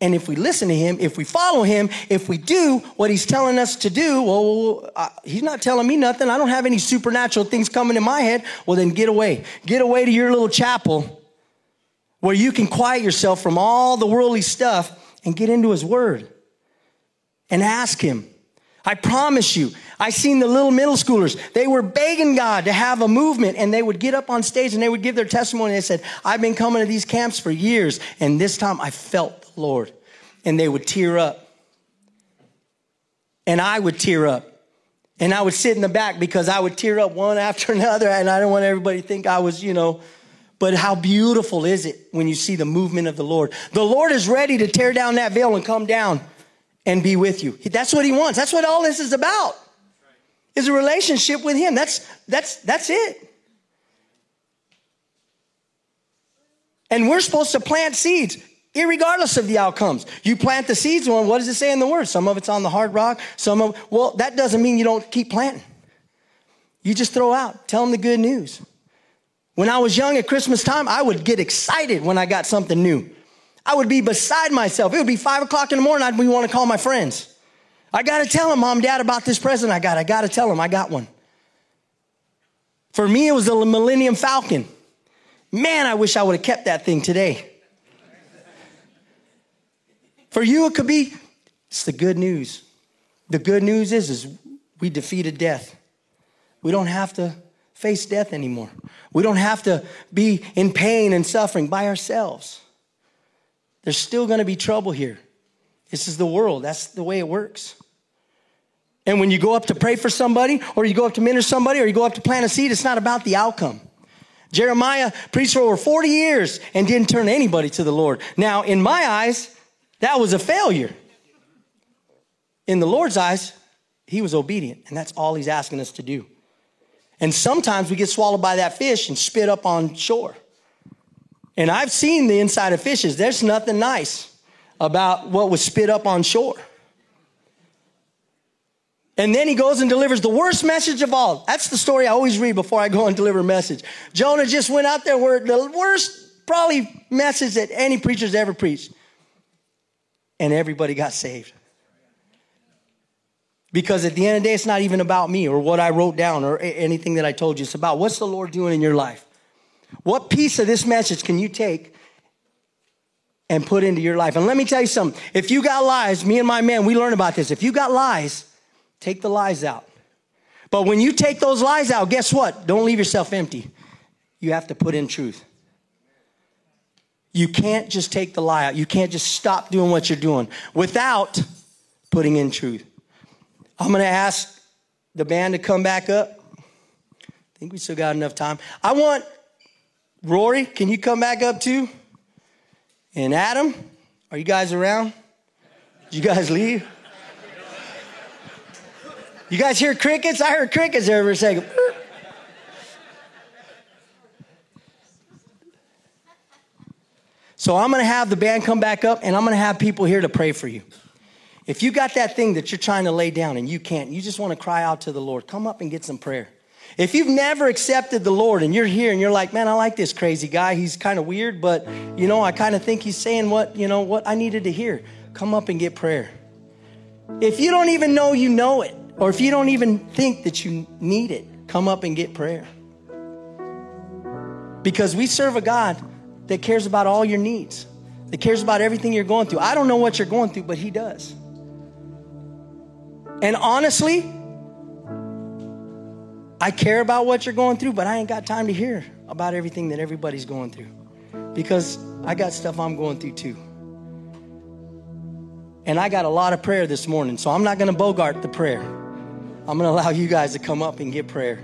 And if we listen to him, if we follow him, if we do what he's telling us to do, well, uh, he's not telling me nothing. I don't have any supernatural things coming in my head. Well, then get away. Get away to your little chapel where you can quiet yourself from all the worldly stuff and get into his word and ask him. I promise you, I seen the little middle schoolers. They were begging God to have a movement, and they would get up on stage and they would give their testimony. They said, I've been coming to these camps for years, and this time I felt the Lord. And they would tear up. And I would tear up. And I would sit in the back because I would tear up one after another, and I didn't want everybody to think I was, you know. But how beautiful is it when you see the movement of the Lord? The Lord is ready to tear down that veil and come down and be with you. That's what he wants. That's what all this is about. Is a relationship with him. That's that's that's it. And we're supposed to plant seeds, irregardless of the outcomes. You plant the seeds. Well, what does it say in the word? Some of it's on the hard rock. Some of well, that doesn't mean you don't keep planting. You just throw out. Tell them the good news. When I was young at Christmas time, I would get excited when I got something new. I would be beside myself. It would be five o'clock in the morning. I'd be want to call my friends. I got to tell them, Mom, Dad, about this present I got. I got to tell them I got one. For me, it was the Millennium Falcon. Man, I wish I would have kept that thing today. For you, it could be, it's the good news. The good news is, is we defeated death. We don't have to face death anymore. We don't have to be in pain and suffering by ourselves. There's still going to be trouble here. This is the world. That's the way it works. And when you go up to pray for somebody, or you go up to minister somebody, or you go up to plant a seed, it's not about the outcome. Jeremiah preached for over forty years and didn't turn anybody to the Lord. Now, in my eyes, that was a failure. In the Lord's eyes, he was obedient, and that's all he's asking us to do. And sometimes we get swallowed by that fish and spit up on shore. And I've seen the inside of fishes. There's nothing nice about what was spit up on shore. And then he goes and delivers the worst message of all. That's the story I always read before I go and deliver a message. Jonah just went out there with the worst probably message that any preacher's ever preached. And everybody got saved. Because at the end of the day, it's not even about me or what I wrote down or anything that I told you. It's about what's the Lord doing in your life. What piece of this message can you take and put into your life? And let me tell you something. If you got lies, me and my man, we learn about this. If you got lies, take the lies out. But when you take those lies out, guess what? Don't leave yourself empty. You have to put in truth. You can't just take the lie out. You can't just stop doing what you're doing without putting in truth. I'm going to ask the band to come back up. I think we still got enough time. I want... Rory, can you come back up too? And Adam, are you guys around? Did you guys leave? You guys hear crickets? I heard crickets there for a second. So I'm going to have the band come back up, and I'm going to have people here to pray for you. If you got that thing that you're trying to lay down and you can't, you just want to cry out to the Lord, come up and get some prayer. If you've never accepted the Lord and you're here and you're like, man, I like this crazy guy. He's kind of weird, but, you know, I kind of think he's saying what, you know, what I needed to hear. Come up and get prayer. If you don't even know you know it, or if you don't even think that you need it, come up and get prayer. Because we serve a God that cares about all your needs, that cares about everything you're going through. I don't know what you're going through, but he does. And honestly, I care about what you're going through, but I ain't got time to hear about everything that everybody's going through because I got stuff I'm going through too. And I got a lot of prayer this morning, so I'm not going to bogart the prayer. I'm going to allow you guys to come up and get prayer.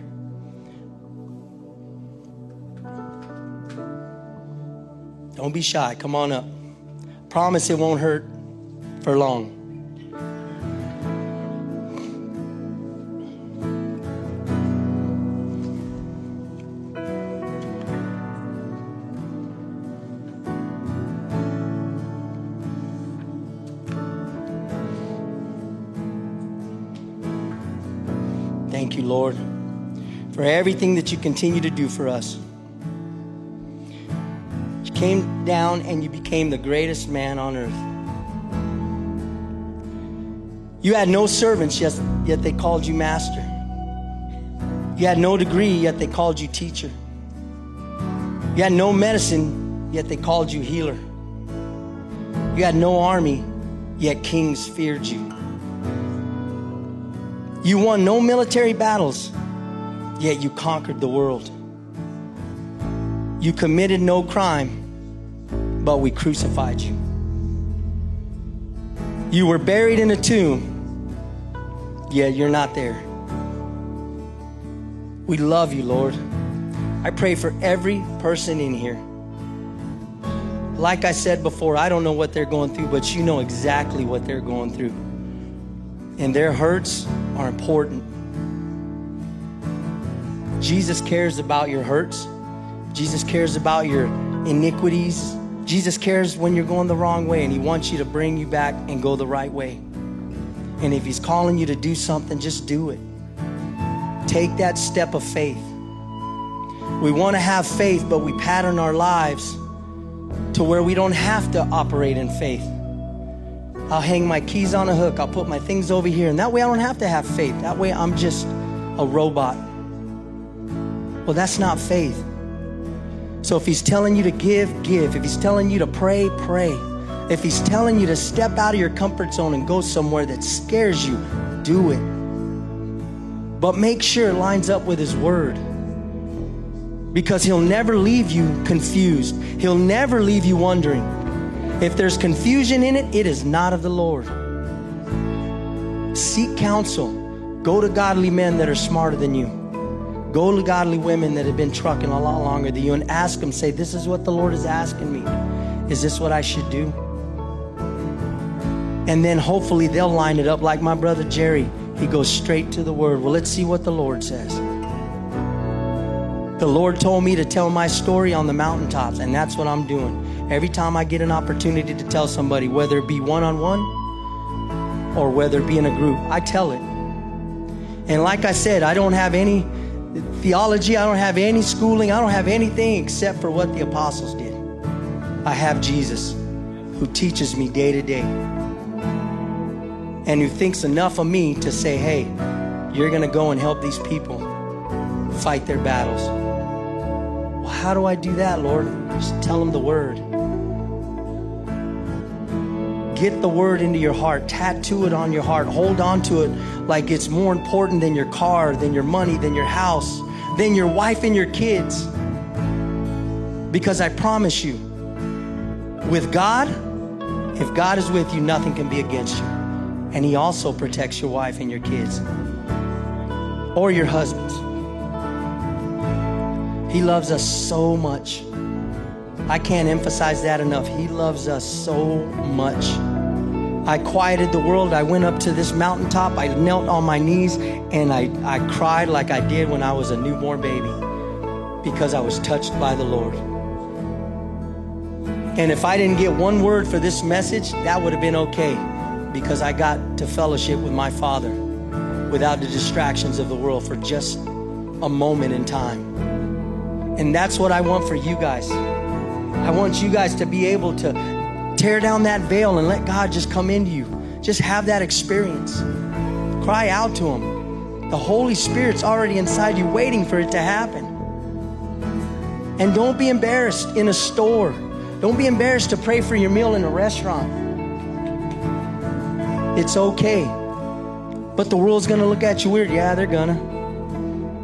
Don't be shy. Come on up. Promise it won't hurt for long. for everything that you continue to do for us. You came down and you became the greatest man on earth. You had no servants, yet, yet they called you master. You had no degree, yet they called you teacher. You had no medicine, yet they called you healer. You had no army, yet kings feared you. You won no military battles, yet you conquered the world. You committed no crime, but we crucified you. You were buried in a tomb, yet you're not there. We love you, Lord. I pray for every person in here. Like I said before, I don't know what they're going through, but you know exactly what they're going through. And their hurts are important. Jesus cares about your hurts. Jesus cares about your iniquities. Jesus cares when you're going the wrong way, and he wants you to bring you back and go the right way. And if he's calling you to do something, just do it. Take that step of faith. We want to have faith, but we pattern our lives to where we don't have to operate in faith. I'll hang my keys on a hook. I'll put my things over here. And that way I don't have to have faith. That way I'm just a robot. Well, that's not faith. So if he's telling you to give, give. If he's telling you to pray, pray. If he's telling you to step out of your comfort zone and go somewhere that scares you, do it. But make sure it lines up with his word. Because he'll never leave you confused. He'll never leave you wondering. If there's confusion in it, it is not of the Lord. Seek counsel. Go to godly men that are smarter than you. Go to godly women that have been trucking a lot longer than you and ask them, say, this is what the Lord is asking me. Is this what I should do? And then hopefully they'll line it up like my brother Jerry. He goes straight to the word. Well, let's see what the Lord says. The Lord told me to tell my story on the mountaintops, and that's what I'm doing. Every time I get an opportunity to tell somebody, whether it be one-on-one or whether it be in a group, I tell it. And like I said, I don't have any theology. I don't have any schooling. I don't have anything except for what the apostles did. I have Jesus, who teaches me day to day and who thinks enough of me to say, hey, you're going to go and help these people fight their battles. Well, how do I do that, Lord? Just tell them the word. Get the word into your heart. Tattoo it on your heart. Hold on to it like it's more important than your car, than your money, than your house, than your wife and your kids. Because I promise you, with God, if God is with you, nothing can be against you. And he also protects your wife and your kids or your husbands. He loves us so much. I can't emphasize that enough. He loves us so much. I quieted the world. I went up to this mountaintop. I knelt on my knees and I, I cried like I did when I was a newborn baby because I was touched by the Lord. And if I didn't get one word for this message, that would have been okay because I got to fellowship with my Father without the distractions of the world for just a moment in time. And that's what I want for you guys. I want you guys to be able to tear down that veil and let God just come into you. Just have that experience. Cry out to him. The Holy Spirit's already inside you waiting for it to happen. And don't be embarrassed in a store. Don't be embarrassed to pray for your meal in a restaurant. It's okay. But the world's going to look at you weird. Yeah, they're going to.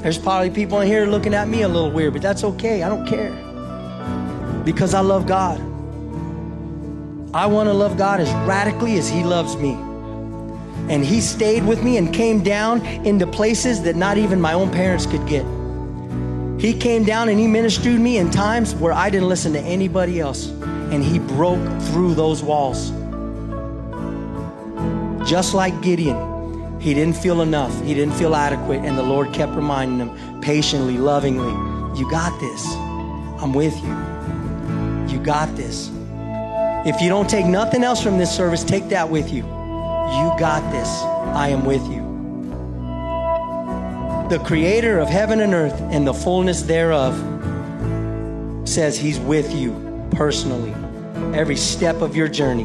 There's probably people in here looking at me a little weird, but that's okay. I don't care because I love God. I want to love God as radically as he loves me. And he stayed with me and came down into places that not even my own parents could get. He came down and he ministered me in times where I didn't listen to anybody else. And he broke through those walls. Just like Gideon. He didn't feel enough. He didn't feel adequate. And the Lord kept reminding him patiently, lovingly, you got this. I'm with you. You got this. If you don't take nothing else from this service, take that with you. You got this. I am with you. the creator of heaven and earth and the fullness thereof, says he's with you personally, every step of your journey.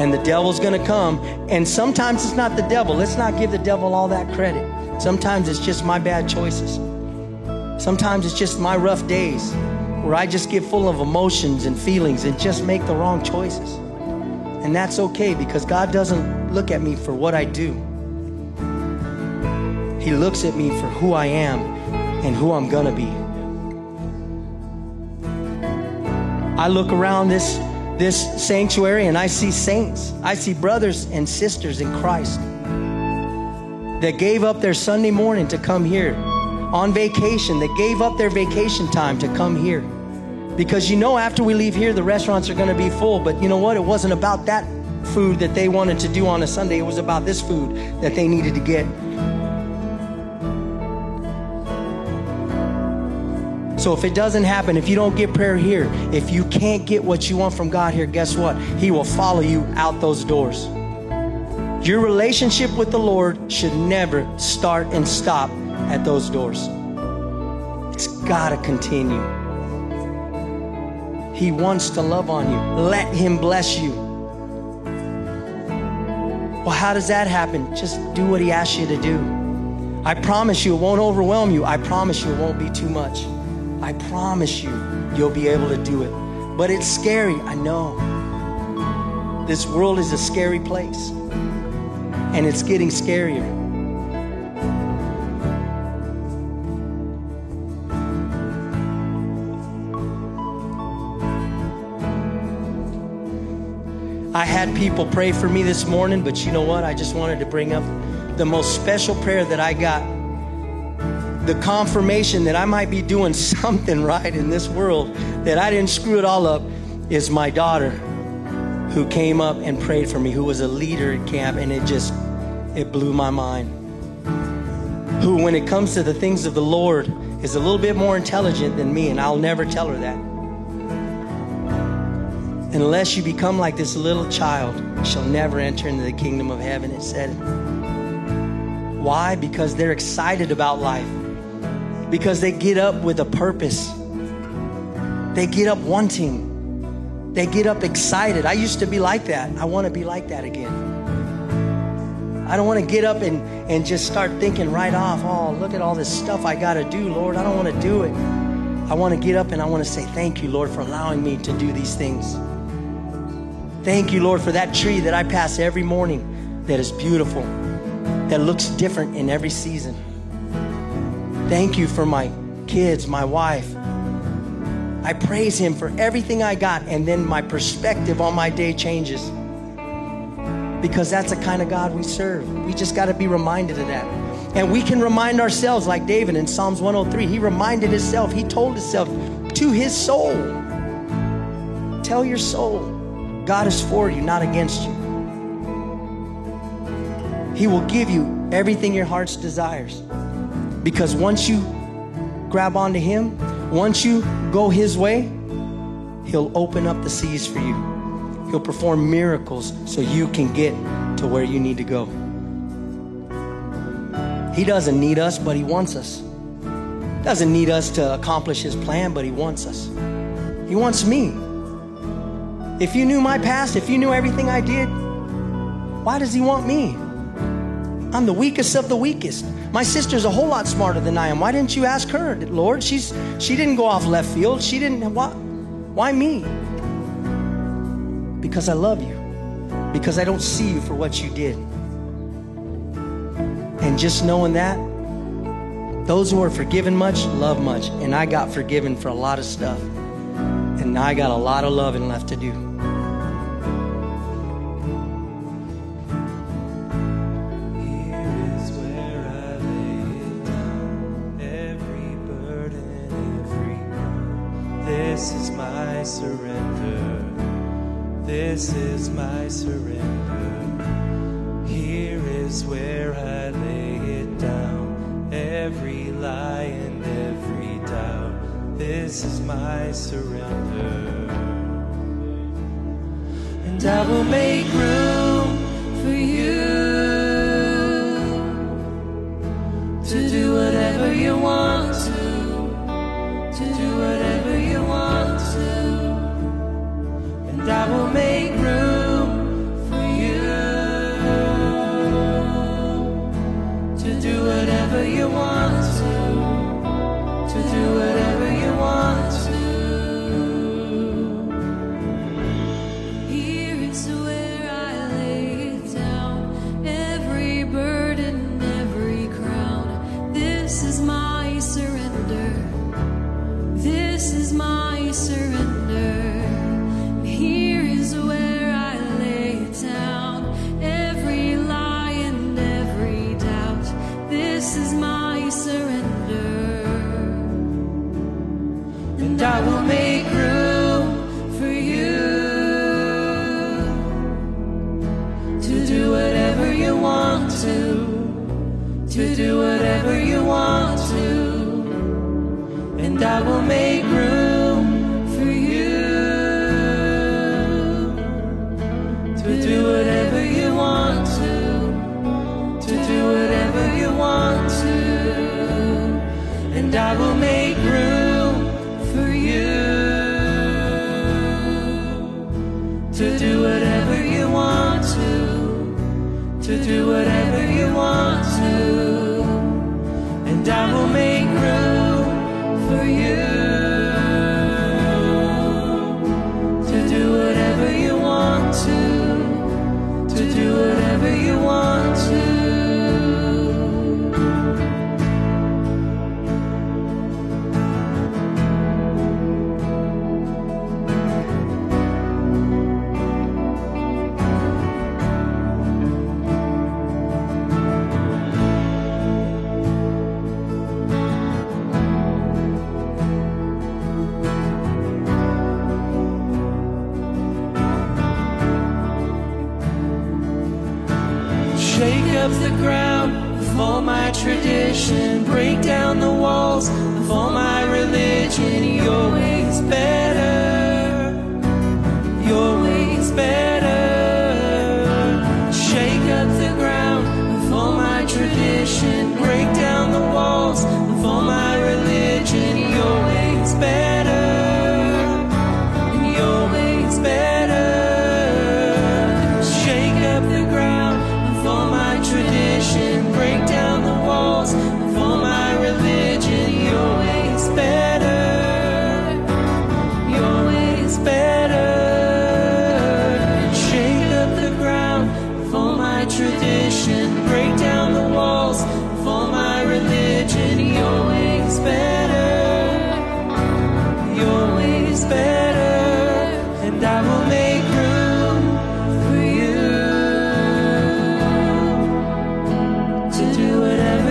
And the devil's going to come. And sometimes it's not the devil. Let's not give the devil all that credit. Sometimes it's just my bad choices. Sometimes it's just my rough days where I just get full of emotions and feelings and just make the wrong choices. And that's okay, because God doesn't look at me for what I do. He looks at me for who I am and who I'm going to be. I look around this this sanctuary and I see saints. I see brothers and sisters in Christ that gave up their Sunday morning to come here on vacation, that gave up their vacation time to come here. Because you know, after we leave here, the restaurants are going to be full. But you know what? It wasn't about that food that they wanted to do on a Sunday. It was about this food that they needed to get. So if it doesn't happen, if you don't get prayer here, if you can't get what you want from God here, guess what? He will follow you out those doors. Your relationship with the Lord should never start and stop at those doors. It's got to continue. He wants to love on you. Let him bless you. Well, how does that happen? Just do what he asks you to do. I promise you it won't overwhelm you. I promise you it won't be too much. I promise you, you'll be able to do it. But it's scary, I know. This world is a scary place, and it's getting scarier. I had people pray for me this morning, but you know what? I just wanted to bring up the most special prayer that I got. The confirmation that I might be doing something right in this world, that I didn't screw it all up, is my daughter who came up and prayed for me, who was a leader at camp, and it just, it blew my mind. Who, when it comes to the things of the Lord, is a little bit more intelligent than me, and I'll never tell her that. Unless you become like this little child, you shall never enter into the kingdom of heaven, it said. Why? Because they're excited about life. Because they get up with a purpose. They get up wanting. They get up excited. I used to be like that. I want to be like that again. I don't want to get up and, and just start thinking right off, oh, look at all this stuff I got to do, Lord. I don't want to do it. I want to get up and I want to say, thank you, Lord, for allowing me to do these things. Thank you, Lord, for that tree that I pass every morning that is beautiful, that looks different in every season. Thank you for my kids, my wife. I praise him for everything I got, and then my perspective on my day changes. Because that's the kind of God we serve. We just got to be reminded of that. And we can remind ourselves, like David in Psalms one oh three, he reminded himself, he told himself to his soul, tell your soul, God is for you, not against you. He will give you everything your heart's desires. Because once you grab onto him, once you go his way, he'll open up the seas for you. He'll perform miracles so you can get to where you need to go. He doesn't need us, but he wants us. Doesn't need us to accomplish his plan, but he wants us. He wants me. If you knew my past, if you knew everything I did, why does he want me? I'm the weakest of the weakest. My sister's a whole lot smarter than I am. Why didn't you ask her, Lord? She's she didn't go off left field. She didn't, why, why me? Because I love you. Because I don't see you for what you did. And just knowing that, those who are forgiven much, love much. And I got forgiven for a lot of stuff. And I got a lot of loving left to do. This is my surrender. This is my surrender. Here is where I lay it down. Every lie and every doubt. This is my surrender. And I will make room for you. and I will make room for you to do whatever you want to, to do whatever you want to, and I will make room for you to do whatever you want to, to do whatever you want to, and I will make room for you to do whatever you want to, to do whatever you want to, and I will make room for you to do whatever you want to, to do whatever you want to. Tradition, break down the walls of all my religion. Your way is better, your way is better. Shake up the ground of all my tradition, break down the walls of all my religion. Your way is better, and your way is better. Shake up the ground of all my tradition, break down for my religion. Your way is better, your way is better. Shake up the ground for my tradition, break down the walls for my religion. Your way is better, your way is better, and I will make room for you to do whatever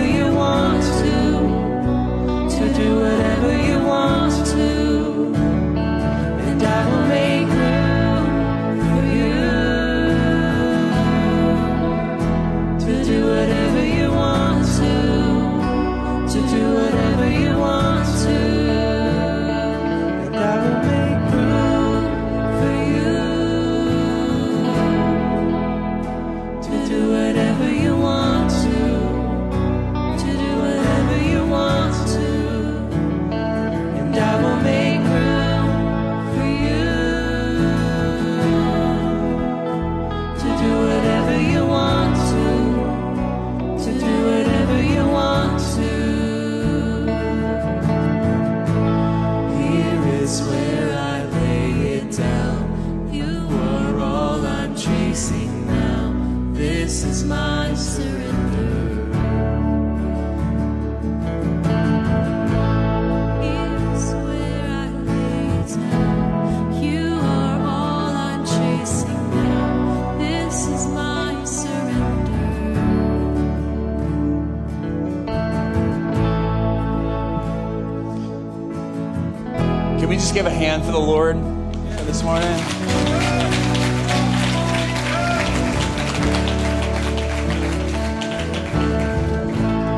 give a hand for the Lord for this morning.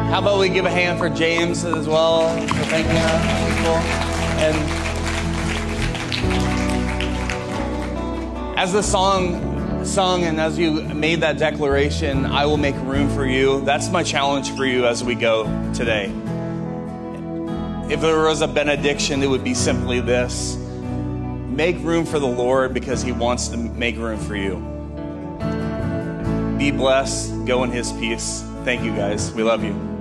How about we give a hand for James as well, for thanking people. And as the song sung and as you made that declaration, I will make room for you, that's my challenge for you as we go today. If there was a benediction, it would be simply this: make room for the Lord because he wants to make room for you. Be blessed. Go in his peace. Thank you, guys. We love you.